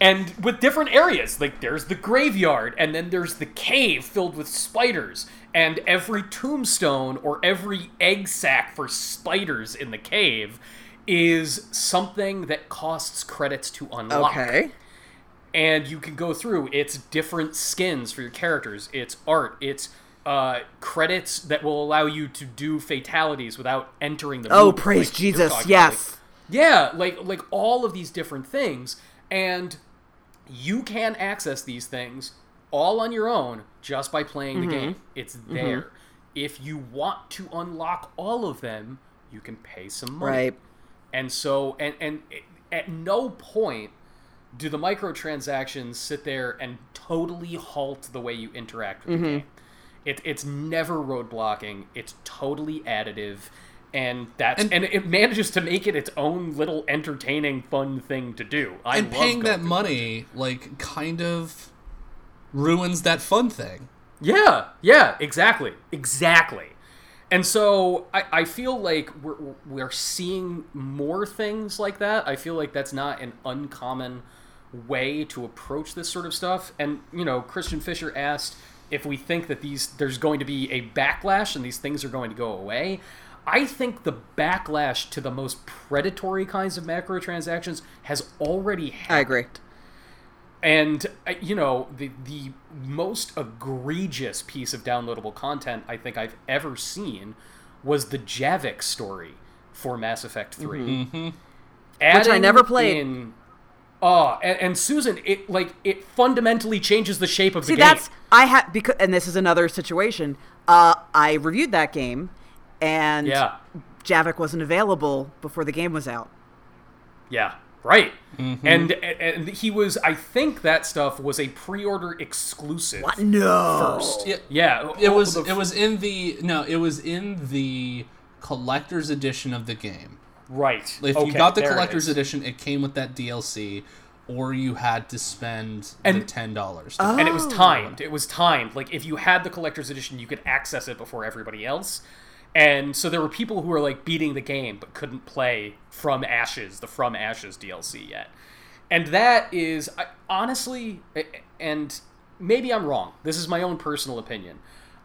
and with different areas. Like, there's the graveyard, and then there's the cave filled with spiders, and every tombstone or every egg sack for spiders in the cave is something that costs credits to unlock. Okay. And you can go through. It's different skins for your characters. It's art. It's credits that will allow you to do fatalities without entering the room. Praise Jesus, yes. Like all of these different things. And you can access these things all on your own just by playing the game. It's there. If you want to unlock all of them, you can pay some money. Right. And so, and at no point do the microtransactions sit there and totally halt the way you interact with the game. It's never roadblocking. It's totally additive, and it manages to make it its own little entertaining, fun thing to do. And paying that money, like, kind of ruins that fun thing. Yeah, exactly. And so I feel like we're seeing more things like that. I feel like that's not an uncommon way to approach this sort of stuff. And, you know, Christian Fisher asked if we think that there's going to be a backlash and these things are going to go away. I think the backlash to the most predatory kinds of macrotransactions has already happened. I agree. And, you know, the most egregious piece of downloadable content I think I've ever seen was the Javik story for Mass Effect 3. Mm-hmm. Which I never played. And Susan, it fundamentally changes the shape of the game. And this is another situation. I reviewed that game, and Javik wasn't available before the game was out. Yeah, right. Mm-hmm. And he was, I think that stuff was a pre-order exclusive. What? No. First. It was in the collector's edition of the game. Right. If you got the collector's edition, it came with that DLC, or you had to spend the $10. And it was timed. Like, if you had the collector's edition, you could access it before everybody else. And so there were people who were, like, beating the game but couldn't play From Ashes, the From Ashes DLC yet. And that is, honestly, and maybe I'm wrong. This is my own personal opinion.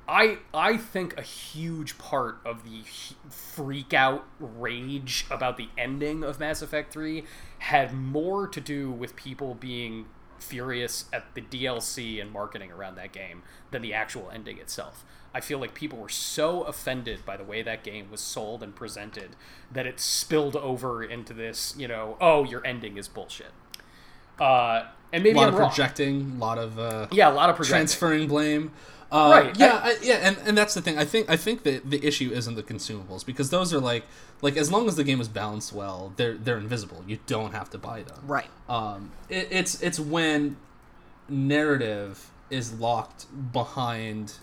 I think a huge part of the freak-out rage about the ending of Mass Effect 3 had more to do with people being furious at the DLC and marketing around that game than the actual ending itself. I feel like people were so offended by the way that game was sold and presented that it spilled over into this, you know, oh, your ending is bullshit. And maybe I'm wrong. A lot of projecting. Transferring blame. Right. And that's the thing. I think that the issue isn't the consumables, because those are like as long as the game is balanced well, they're invisible. You don't have to buy them. Right. It's when narrative is locked behind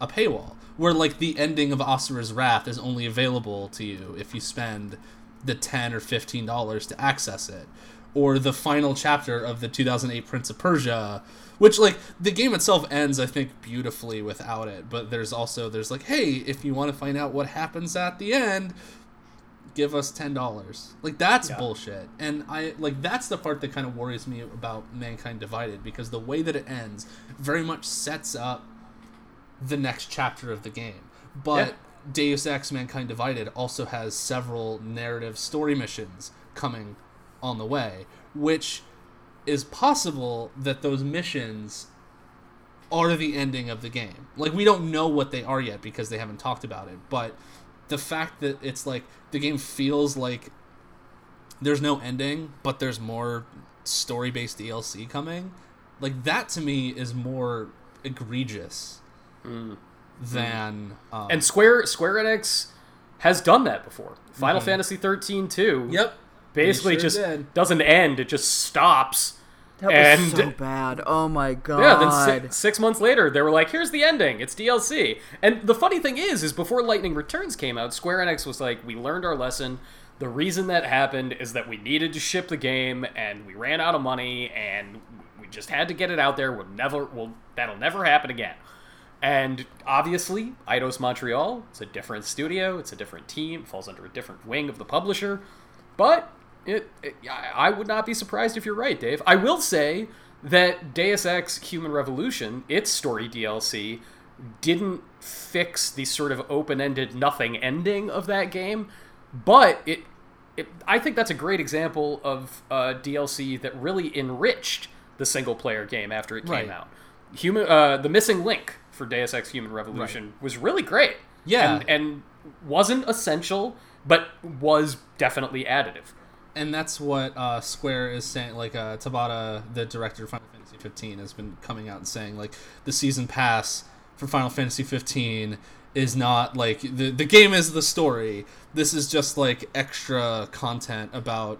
a paywall, where like the ending of Asura's Wrath is only available to you if you spend the $10 or $15 to access it, or the final chapter of the 2008 Prince of Persia. Which, like, the game itself ends, I think, beautifully without it. But there's like, hey, if you want to find out what happens at the end, give us $10. Like, that's bullshit. And that's the part that kind of worries me about Mankind Divided, because the way that it ends very much sets up the next chapter of the game. But Deus Ex Mankind Divided also has several narrative story missions coming on the way, which is possible that those missions are the ending of the game. Like, we don't know what they are yet because they haven't talked about it, but the fact that it's like the game feels like there's no ending, but there's more story-based DLC coming, like, that to me is more egregious than... and Square Enix has done that before. Final Fantasy XIII too. Yep. Basically sure just did. Doesn't end, it just stops. That was so bad. Oh my god. Yeah, then six months later, they were like, here's the ending, it's DLC. And the funny thing is before Lightning Returns came out, Square Enix was like, we learned our lesson. The reason that happened is that we needed to ship the game, and we ran out of money, and we just had to get it out there. That'll never happen again. And obviously, Eidos Montreal, it's a different studio, it's a different team, it falls under a different wing of the publisher, but... I would not be surprised if you're right, Dave. I will say that Deus Ex Human Revolution, its story DLC, didn't fix the sort of open-ended nothing ending of that game, but I think that's a great example of DLC that really enriched the single-player game after it came out. The missing link for Deus Ex Human Revolution was really great. Yeah. And wasn't essential, but was definitely additive. And that's what Square is saying, like, Tabata, the director of Final Fantasy XV, has been coming out and saying, like, the season pass for Final Fantasy XV is not, like, the game is the story. This is just, like, extra content about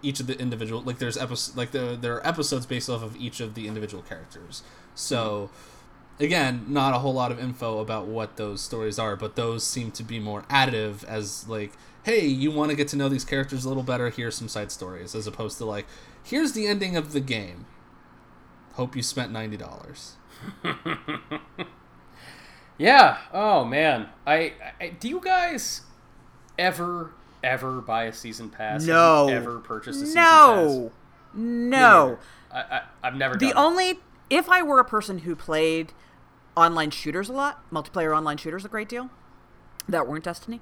each of the individual, like, there are episodes based off of each of the individual characters. So, again, not a whole lot of info about what those stories are, but those seem to be more additive as, like, hey, you want to get to know these characters a little better, here's some side stories, as opposed to, like, here's the ending of the game. Hope you spent $90. Yeah. Oh, man. I do you guys ever buy a season pass? No. Ever purchase a season pass? No. I've never done it. If I were a person who played online shooters a lot, multiplayer online shooters a great deal, that weren't Destiny,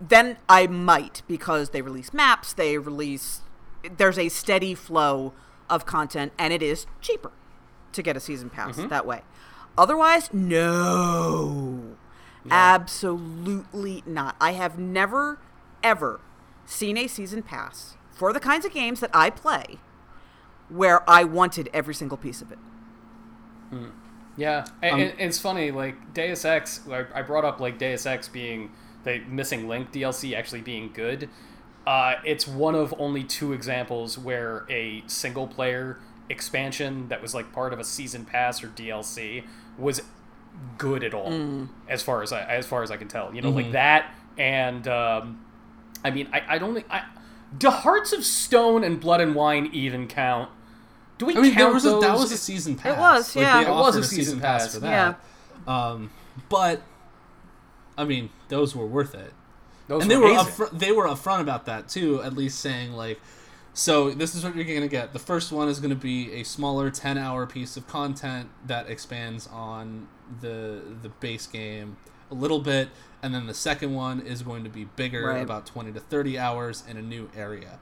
then I might, because they release maps, there's a steady flow of content, and it is cheaper to get a season pass that way. Otherwise, no. Absolutely not. I have never, ever seen a season pass for the kinds of games that I play where I wanted every single piece of it. Yeah. And it's funny, like, Deus Ex, I brought up, like, Deus Ex being the Missing Link DLC actually being good. It's one of only two examples where a single-player expansion that was, like, part of a season pass or DLC was good at all, as far as I can tell. You know, like that, and, I mean, I don't think... Do Hearts of Stone and Blood and Wine even count? Do we count those? That was a season pass. It was, yeah. Like, it was a season pass for that. Yeah. But, I mean, those were worth it. Those and they were upfront about that, too, at least saying, like, so this is what you're going to get. The first one is going to be a smaller 10-hour piece of content that expands on the base game a little bit, and then the second one is going to be bigger, about 20 to 30 hours in a new area.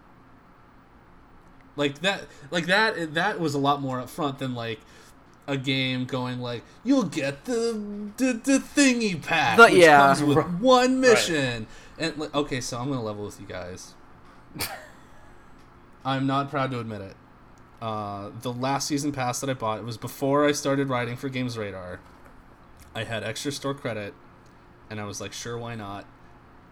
Like that was a lot more upfront than, like, a game going like, you'll get the thingy pack, which comes with one mission. And, like, okay, so I'm going to level with you guys. I'm not proud to admit it. The last season pass that I bought, it was before I started writing for Games Radar. I had extra store credit, and I was like, sure, why not?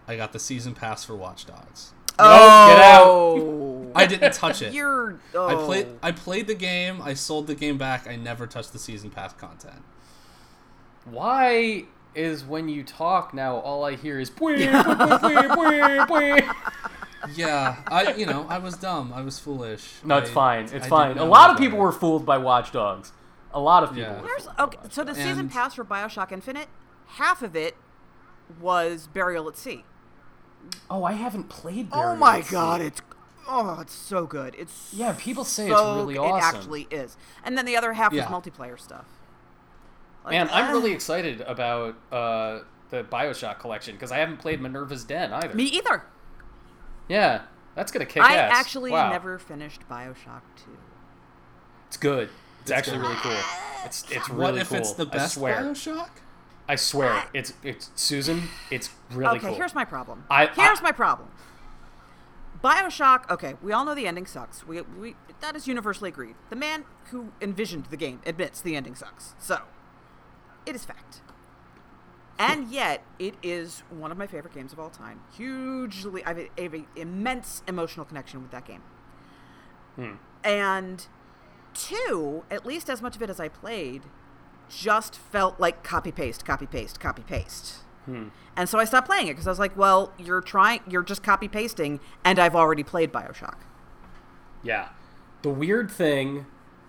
I got the season pass for Watch Dogs. Oh! Get out! I didn't touch it. I played the game, I sold the game back, I never touched the season pass content. Why is when you talk now, all I hear is... Yeah, I was dumb. I was foolish. No, it's fine. It's fine. A lot of people were fooled by Watch Dogs. A lot of people were fooled by Watch Dogs. So the season pass for Bioshock Infinite, half of it was Burial at Sea. Oh, I haven't played Burial at Sea. Oh my god, it's so good. Yeah, people say it's really awesome. It actually is. And then the other half was multiplayer stuff. Like, man, I'm really excited about the Bioshock collection, because I haven't played Minerva's Den either. Me either. Yeah, that's going to kick ass. I actually never finished Bioshock 2. It's good. It's actually good. Really cool. It's really cool. What if it's the best Bioshock? I swear. It's Susan, it's really cool. Okay, here's my problem. Bioshock, okay, we all know the ending sucks. We that is universally agreed. The man who envisioned the game admits the ending sucks. So, it is fact. And yet, it is one of my favorite games of all time. Hugely, I have an immense emotional connection with that game. And two, at least as much of it as I played, just felt like copy-paste. And so I stopped playing it, because I was like, well, you're just copy-pasting, and I've already played Bioshock. Yeah. The weird thing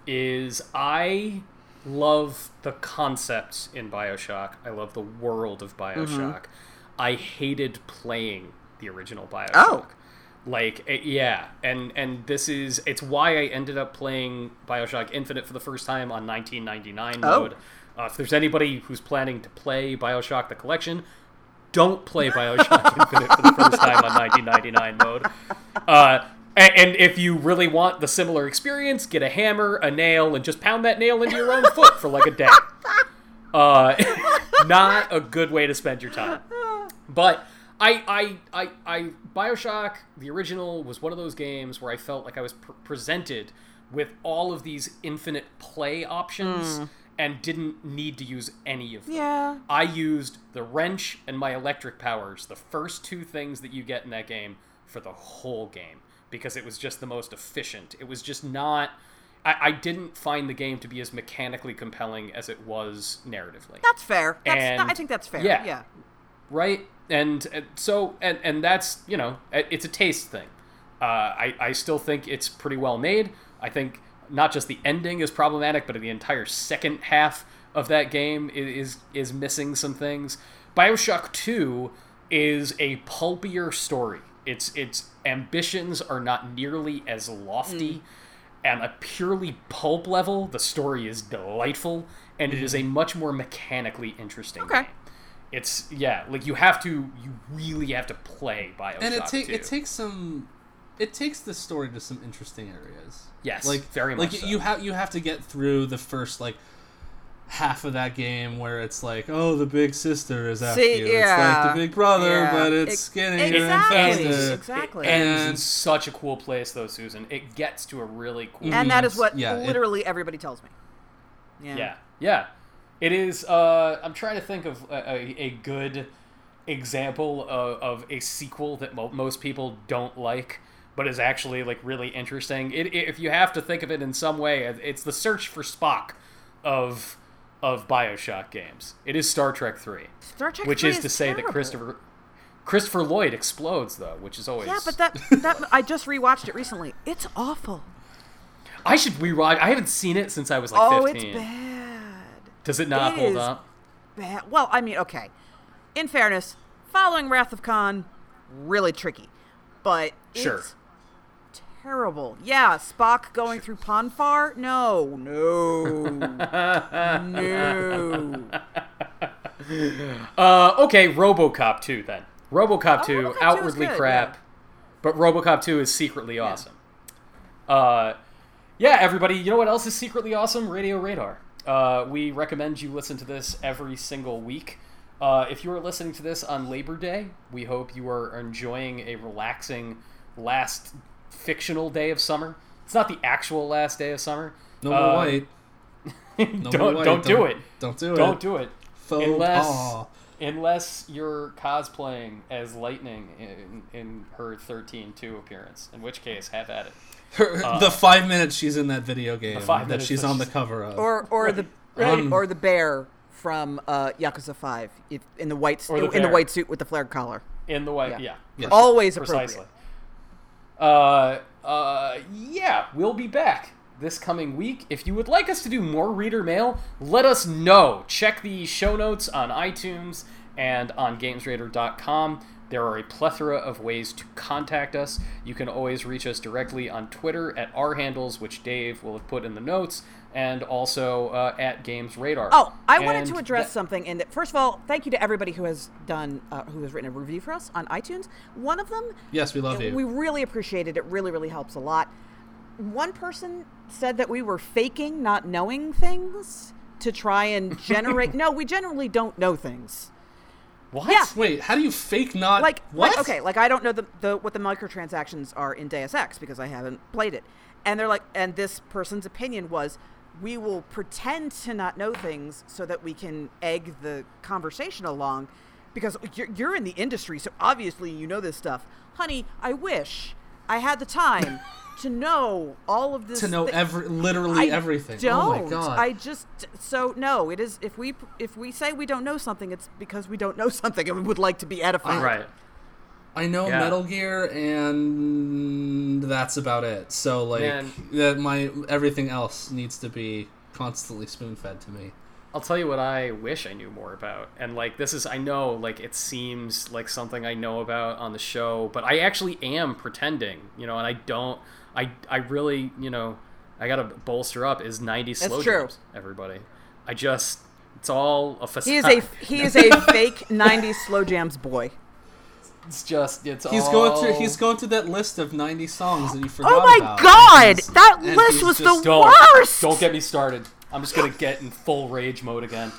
is I... love the concepts in Bioshock. I love the world of Bioshock. I hated playing the original Bioshock. Oh. Like, yeah. And this is... It's why I ended up playing Bioshock Infinite for the first time on 1999 mode. If there's anybody who's planning to play Bioshock the Collection, don't play Bioshock Infinite for the first time on 1999 mode. And if you really want the similar experience, get a hammer, a nail, and just pound that nail into your own foot for like a day. Not a good way to spend your time. But I Bioshock, the original, was one of those games where I felt like I was presented with all of these infinite play options and didn't need to use any of them. Yeah. I used the wrench and my electric powers, the first two things that you get in that game, for the whole game. Because it was just the most efficient. It was just not... I didn't find the game to be as mechanically compelling as it was narratively. That's fair. I think that's fair. Yeah. Right? And so that's, you know, it's a taste thing. I still think it's pretty well made. I think not just the ending is problematic, but the entire second half of that game is missing some things. Bioshock 2 is a pulpier story. Its ambitions are not nearly as lofty. At a purely pulp level, the story is delightful, and it is a much more mechanically interesting game. It's, you really have to play Bioshock 2. And it takes some it takes the story to some interesting areas. Yes, like very much. Like so. you have to get through the first like half of that game where it's like, oh, the big sister is after you. Yeah. It's like the big brother, but it's skinnier and faster. Exactly. And it's in such a cool place, though, Susan. It gets to a really cool place. And that is what literally everybody tells me. Yeah. Yeah. Yeah. It is, I'm trying to think of a good example of a sequel that most people don't like, but is actually, like, really interesting. It, if you have to think of it in some way, it's the Search for Spock of Bioshock games. It is Star Trek 3. Star Trek 3 which is to say terrible. That Christopher Lloyd explodes, though, which is always... Yeah, but that I just rewatched it recently. It's awful. I should rewatch... I haven't seen it since I was, like, 15. Oh, it's bad. Does it not hold up? Bad. Well, I mean, okay. In fairness, following Wrath of Khan, really tricky. But it's terrible. Yeah, Spock going through Ponfar? No. Okay, RoboCop 2 then. RoboCop 2, RoboCop outwardly 2 good, crap, but RoboCop 2 is secretly awesome. Yeah, everybody, you know what else is secretly awesome? Radio Radar. We recommend you listen to this every single week. If you are listening to this on Labor Day, we hope you are enjoying a relaxing last fictional day of summer. It's not the actual last day of summer. No more white. Don't do it. Unless you're cosplaying as Lightning in her 13-2 appearance, in which case, have at it. The 5 minutes she's in that video game that she's on the cover of, or the bear from Yakuza 5 in the white suit with the flared collar. In the white, yes. Always appropriate. Precisely. We'll be back this coming week. If you would like us to do more reader mail, let us know. Check the show notes on iTunes and on GamesRadar.com. There are a plethora of ways to contact us. You can always reach us directly on Twitter at our handles, which Dave will have put in the notes, and also at GamesRadar. Oh, I wanted to address something. And first of all, thank you to everybody who has written a review for us on iTunes. One of them, yes, we love you. We really appreciate it. It really, really helps a lot. One person said that we were faking not knowing things to try and generate. No, we generally don't know things. What? Yeah. Wait, how do you fake not... Like, what? Like, okay, like I don't know what the microtransactions are in Deus Ex because I haven't played it. And they're like, and this person's opinion was, we will pretend to not know things so that we can egg the conversation along because you're in the industry, so obviously you know this stuff. Honey, I wish I had the time to know all of this. To know literally everything. Don't. Oh my God. No, it is, if we say we don't know something, it's because we don't know something and we would like to be edified. Right. I know Metal Gear and that's about it. So like that everything else needs to be constantly spoon-fed to me. I'll tell you what I wish I knew more about. And like this is, I know like it seems like something I know about on the show, but I actually am pretending, you know, and I don't I really, you know, I got to bolster up is 90 slow jams, everybody. I just it's all a facade. He is a fake 90 slow jams boy. It's just he's going through that list of 90 songs that he forgot about. Oh my God, that list was the worst. Don't get me started. I'm just going to get in full rage mode again.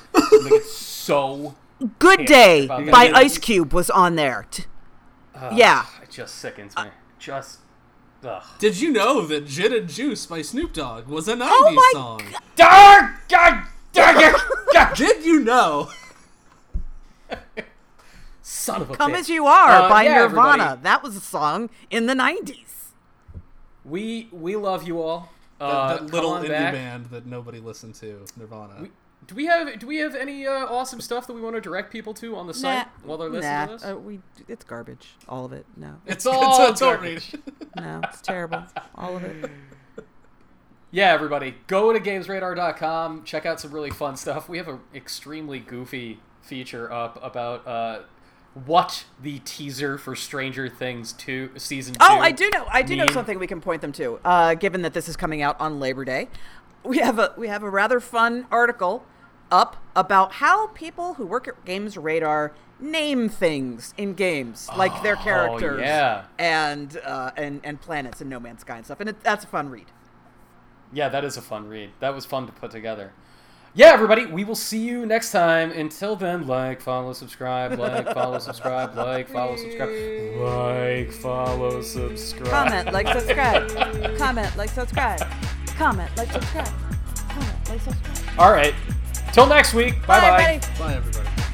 So Good Day by Ice Cube was on there. It just sickens me. Did you know that Gin and Juice by Snoop Dogg was a 90s song? God. Did you know? Son of a Come bitch. As You Are by Nirvana. Everybody. That was a song in the 90s. We love you all. That little indie band that nobody listened to, Nirvana. Do we have any awesome stuff that we want to direct people to on the site while they're listening to this? It's garbage, all of it. No, it's all garbage. No, it's terrible, all of it. Yeah, everybody, go to GamesRadar.com. Check out some really fun stuff. We have an extremely goofy feature up about what the teaser for Stranger Things 2 season 2. Oh, I do know something we can point them to. Given that this is coming out on Labor Day, we have a rather fun article up about how people who work at Games Radar name things in games, like their characters and planets and No Man's Sky and stuff. And that's a fun read. Yeah, that is a fun read. That was fun to put together. Yeah, everybody, we will see you next time. Until then, like, follow, subscribe, like, follow, subscribe, like, follow, subscribe, like, follow, subscribe. Comment, like, subscribe. Comment, like, subscribe. Comment, like, subscribe. Comment, like, subscribe. All right. Till next week. Bye-bye. Bye, everybody.